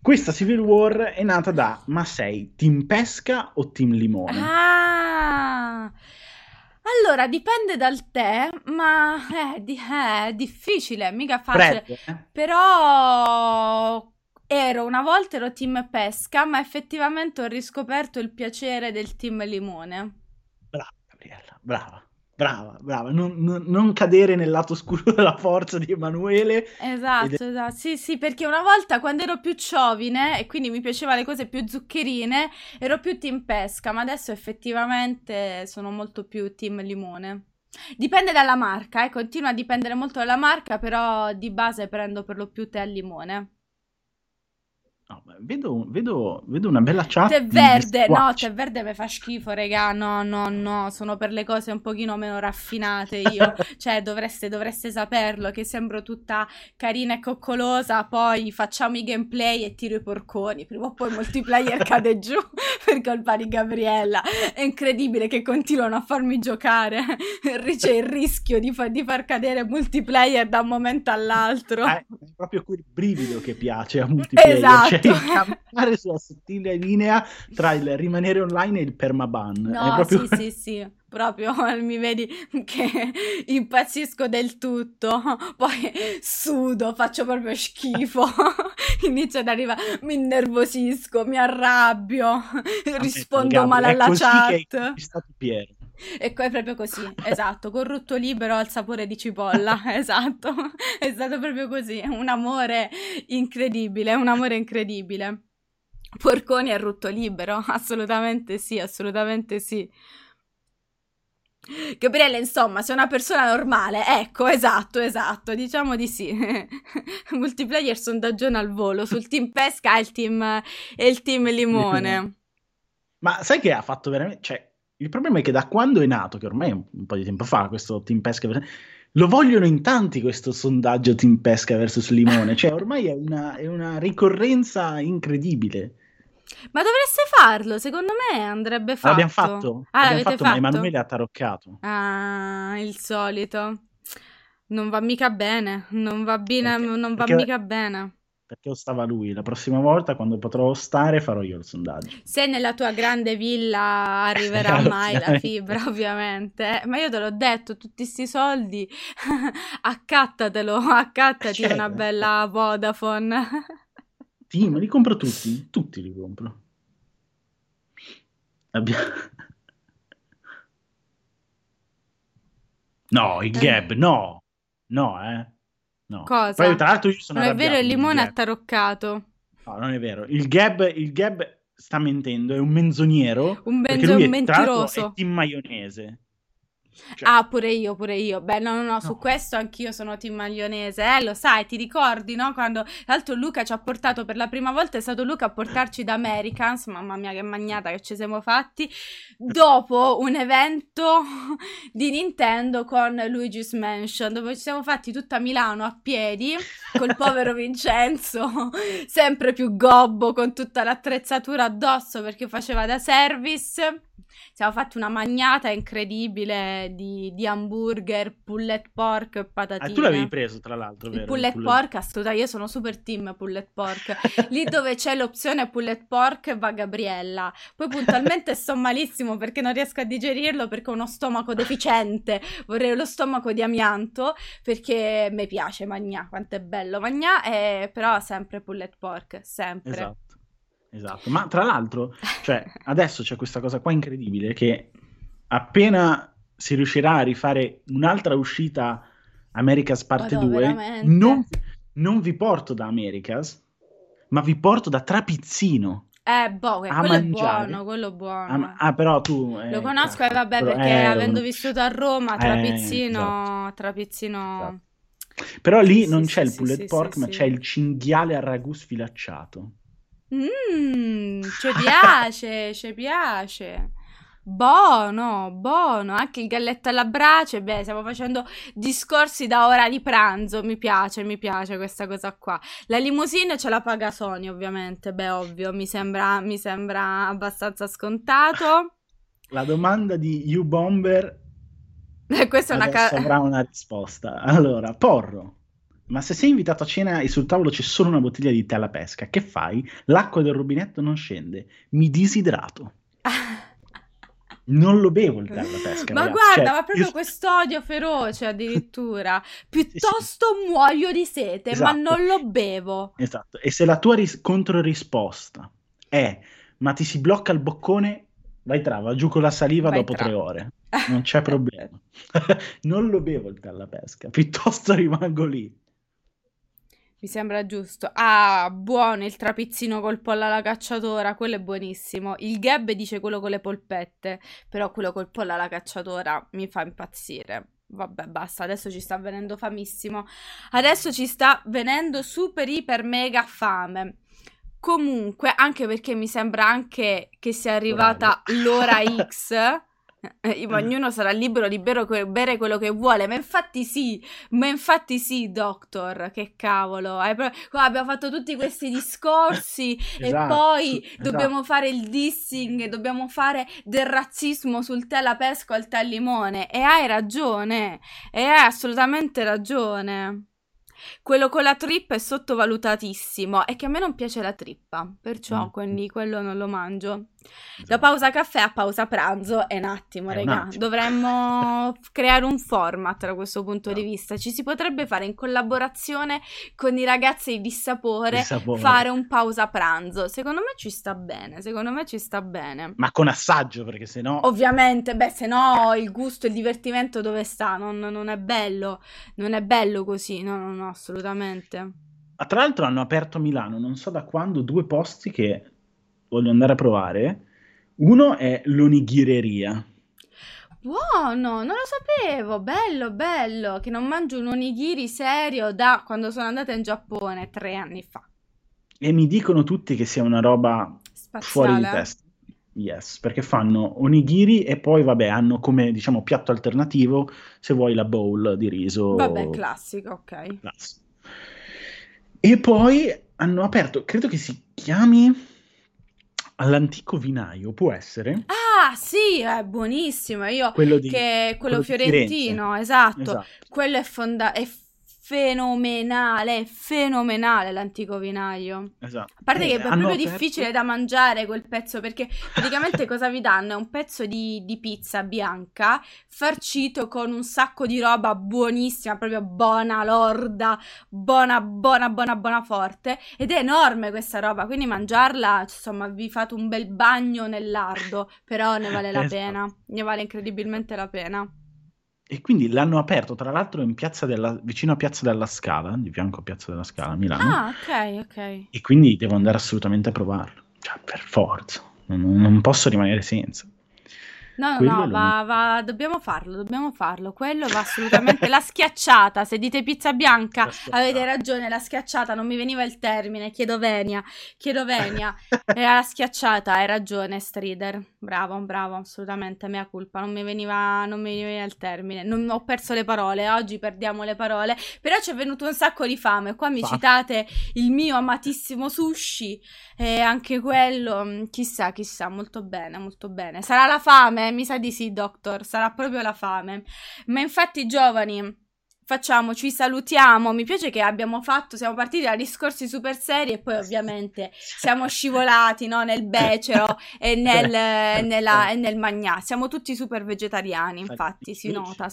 Questa Civil War è nata da, ma sei team pesca o team limone? Ah, allora dipende dal tè, ma è difficile, mica facile. Però una volta ero team pesca, ma effettivamente ho riscoperto il piacere del team limone. Brava Gabriella, brava, non cadere nel lato oscuro della forza di Emanuele. Esatto, sì, perché una volta quando ero più giovine e quindi mi piaceva le cose più zuccherine, ero più team pesca, ma adesso effettivamente sono molto più team limone. Dipende dalla marca, continua a dipendere molto dalla marca, però di base prendo per lo più tè al limone. No, vedo una bella chat. Tè verde mi fa schifo, regà. No, sono per le cose un pochino meno raffinate io. Cioè dovreste saperlo che sembro tutta carina e coccolosa, poi facciamo i gameplay e tiro i porconi, prima o poi Multiplayer cade giù per colpa di Gabriella. È incredibile che continuano a farmi giocare. C'è il rischio di far cadere Multiplayer da un momento all'altro. È proprio quel brivido che piace a Multiplayer. Esatto. Camminare sulla sottile linea tra il rimanere online e il permaban. No, è proprio... sì, proprio mi vedi che impazzisco del tutto, poi sudo, faccio proprio schifo, inizio ad arrivare, mi innervosisco, mi arrabbio, rispondo male alla chat. E poi è proprio così, esatto, corrutto libero al sapore di cipolla, esatto, è stato proprio così, un amore incredibile. Porconi a rutto libero, assolutamente sì. Gabriella, insomma, sei una persona normale, ecco, esatto, diciamo di sì. Multiplayer sondaggione al volo, sul team pesca e il team limone. Ma sai che ha fatto veramente, cioè Il problema è che da quando è nato, che ormai è un po' di tempo fa, questo Team Pesca, lo vogliono in tanti questo sondaggio Team Pesca versus Limone, cioè ormai è una ricorrenza incredibile. Ma dovreste farlo, secondo me andrebbe fatto. L'abbiamo fatto, l'abbiamo fatto? Ma Emanuele ha taroccato. Ah, il solito. Non va mica bene, non va mica bene. Perché ostava lui, la prossima volta quando potrò ostare farò io il sondaggio. Se nella tua grande villa arriverà mai la fibra, ovviamente. Ma io te l'ho detto, tutti sti soldi, accattati una bella Vodafone. Sì, ma li compro tutti li compro. No, il Gab, no. Cosa? Poi, tra l'altro, io sono arrabbiato. Non è vero, il Limone ha taroccato. No, non è vero. Il Gab sta mentendo, è un menzognero. Un mentiroso. È team maionese. Cioè... Ah, pure io. Beh, no. Su questo anch'io sono team maionese. Lo sai, ti ricordi, no? Quando l'altro Luca ci ha portato per la prima volta, è stato Luca a portarci da Americans. Mamma mia, che magnata che ci siamo fatti. Dopo un evento di Nintendo con Luigi's Mansion, dove ci siamo fatti tutta Milano a piedi col povero Vincenzo, sempre più gobbo, con tutta l'attrezzatura addosso perché faceva da service. Siamo fatti una magnata incredibile di hamburger, pulled pork e patatine. Tu l'avevi preso, tra l'altro, vero? Il pulled pork, assolutamente, io sono super team pulled pork. Lì dove c'è l'opzione pulled pork va Gabriella. Poi puntualmente sto malissimo perché non riesco a digerirlo, perché ho uno stomaco deficiente. Vorrei lo stomaco di amianto, perché mi piace magnà, quanto è bello magnà, però sempre pulled pork, sempre. Esatto, ma tra l'altro, cioè, adesso c'è questa cosa qua incredibile che appena si riuscirà a rifare un'altra uscita Americas parte 2, non vi porto da Americas, ma vi porto da Trapizzino. Quello buono. Però tu... Lo conosco, vabbè, perché avendo vissuto a Roma, Trapizzino... Esatto. Però lì non c'è il pulled pork, ma c'è il cinghiale a ragù sfilacciato. Ci piace. Buono, anche il galletto alla brace. Beh, stiamo facendo discorsi da ora di pranzo. Mi piace questa cosa qua. La limousine ce la paga Sony, ovviamente. Beh, ovvio, mi sembra abbastanza scontato. La domanda di U-Bomber questa avrà una risposta. Allora, Porro, ma se sei invitato a cena e sul tavolo c'è solo una bottiglia di tè alla pesca, che fai? L'acqua del rubinetto non scende, mi disidrato. Non lo bevo il tè alla pesca. Ma ragazzi, guarda, ma proprio quest'odio feroce addirittura. Piuttosto sì. Muoio di sete, esatto. Ma non lo bevo. Esatto, e se la tua controrisposta è ma ti si blocca il boccone, va giù con la saliva dopo 3 ore. Non c'è problema. Non lo bevo il tè alla pesca, piuttosto rimango lì. Mi sembra giusto. Ah, buono il trapizzino col pollo alla cacciatora, quello è buonissimo. Il Gab dice quello con le polpette, però quello col pollo alla cacciatora mi fa impazzire. Vabbè, basta, adesso ci sta venendo famissimo. Adesso ci sta venendo super, iper, mega fame. Comunque, anche perché mi sembra anche che sia arrivata l'ora X... ognuno sarà libero di bere quello che vuole, ma infatti sì Doctor, che cavolo, abbiamo fatto tutti questi discorsi esatto, e poi dobbiamo fare il dissing, dobbiamo fare del razzismo sul tè alla pesca al tè al limone, e hai ragione, e hai assolutamente ragione. Quello con la trippa è sottovalutatissimo, è che a me non piace la trippa, perciò quindi quello non lo mangio. Esatto. Da pausa caffè a pausa pranzo è un attimo, raga. Dovremmo creare un format da questo punto di vista. Ci si potrebbe fare in collaborazione con i ragazzi di Sapore, fare un pausa pranzo. Secondo me ci sta bene. Ma con assaggio, perché sennò... Ovviamente, sennò il gusto e il divertimento dove sta? Non è bello così, no. Assolutamente. Ma tra l'altro hanno aperto a Milano, non so da quando, 2 posti che voglio andare a provare. Uno è l'onighireria. Buono, non lo sapevo, bello, che non mangio un onigiri serio da quando sono andata in Giappone 3 anni fa. E mi dicono tutti che sia una roba spaziale, fuori di testa. Yes, perché fanno onigiri e poi, vabbè, hanno come, diciamo, piatto alternativo, se vuoi, la bowl di riso. Vabbè, classico, ok. Classico. E poi hanno aperto, credo che si chiami all'antico vinaio, può essere? Ah, sì, è buonissimo. Io quello fiorentino, esatto. Quello è fenomenale l'antico vinaio. Esatto. A parte che è proprio difficile da mangiare quel pezzo, perché praticamente cosa vi danno? È un pezzo di pizza bianca farcito con un sacco di roba buonissima, proprio buona lorda, buona forte, ed è enorme questa roba, quindi mangiarla, insomma, vi fate un bel bagno nel lardo, però ne vale la pena, ne vale incredibilmente la pena. E quindi l'hanno aperto, tra l'altro, in vicino a Piazza della Scala, di fianco a Piazza della Scala, a Milano. Ah, ok. E quindi devo andare assolutamente a provarlo. Cioè, per forza. Non posso rimanere senza. No, dobbiamo farlo. Quello va assolutamente... la schiacciata, se dite pizza bianca, avete ragione, la schiacciata, non mi veniva il termine, chiedo venia. Era la schiacciata, hai ragione, Strider. Bravo, assolutamente, mea colpa, non mi veniva il termine, non ho perso le parole, oggi perdiamo le parole, però ci è venuto un sacco di fame, qua mi citate il mio amatissimo sushi, e anche quello, chissà, molto bene, sarà la fame, mi sa di sì, doctor, sarà proprio la fame, ma infatti, giovani, ci salutiamo. Mi piace che siamo partiti da discorsi super seri e poi ovviamente siamo scivolati, no, nel becero e nel magnà. Siamo tutti super vegetariani, infatti, si nota.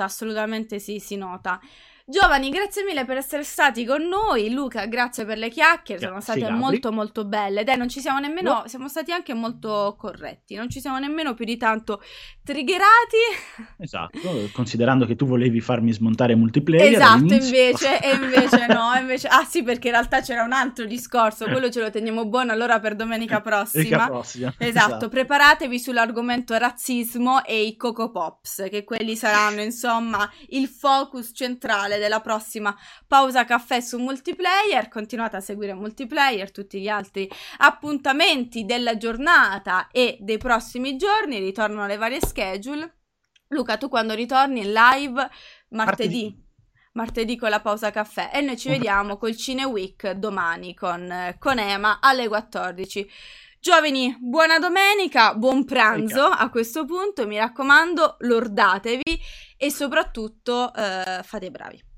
Assolutamente sì, si nota. Giovani, grazie mille per essere stati con noi. Luca, grazie per le chiacchiere, sono state molto belle. Dai, non ci siamo nemmeno, siamo stati anche molto corretti, non ci siamo nemmeno più di tanto triggerati. Esatto, considerando che tu volevi farmi smontare Multiplayer. Esatto, invece no. Ah sì, perché in realtà c'era un altro discorso, quello ce lo teniamo buono allora per domenica prossima. Esatto, preparatevi sull'argomento razzismo e i Coco Pops, che quelli saranno, insomma, il focus centrale della prossima pausa caffè su Multiplayer. Continuate a seguire Multiplayer, tutti gli altri appuntamenti della giornata e dei prossimi giorni, ritornano le varie schedule. Luca, tu quando ritorni in live? Martedì con la pausa caffè, e noi ci vediamo col Cine Week domani con Ema alle 14. Giovani, buona domenica, buon pranzo a questo punto, mi raccomando, lordatevi e soprattutto fate bravi.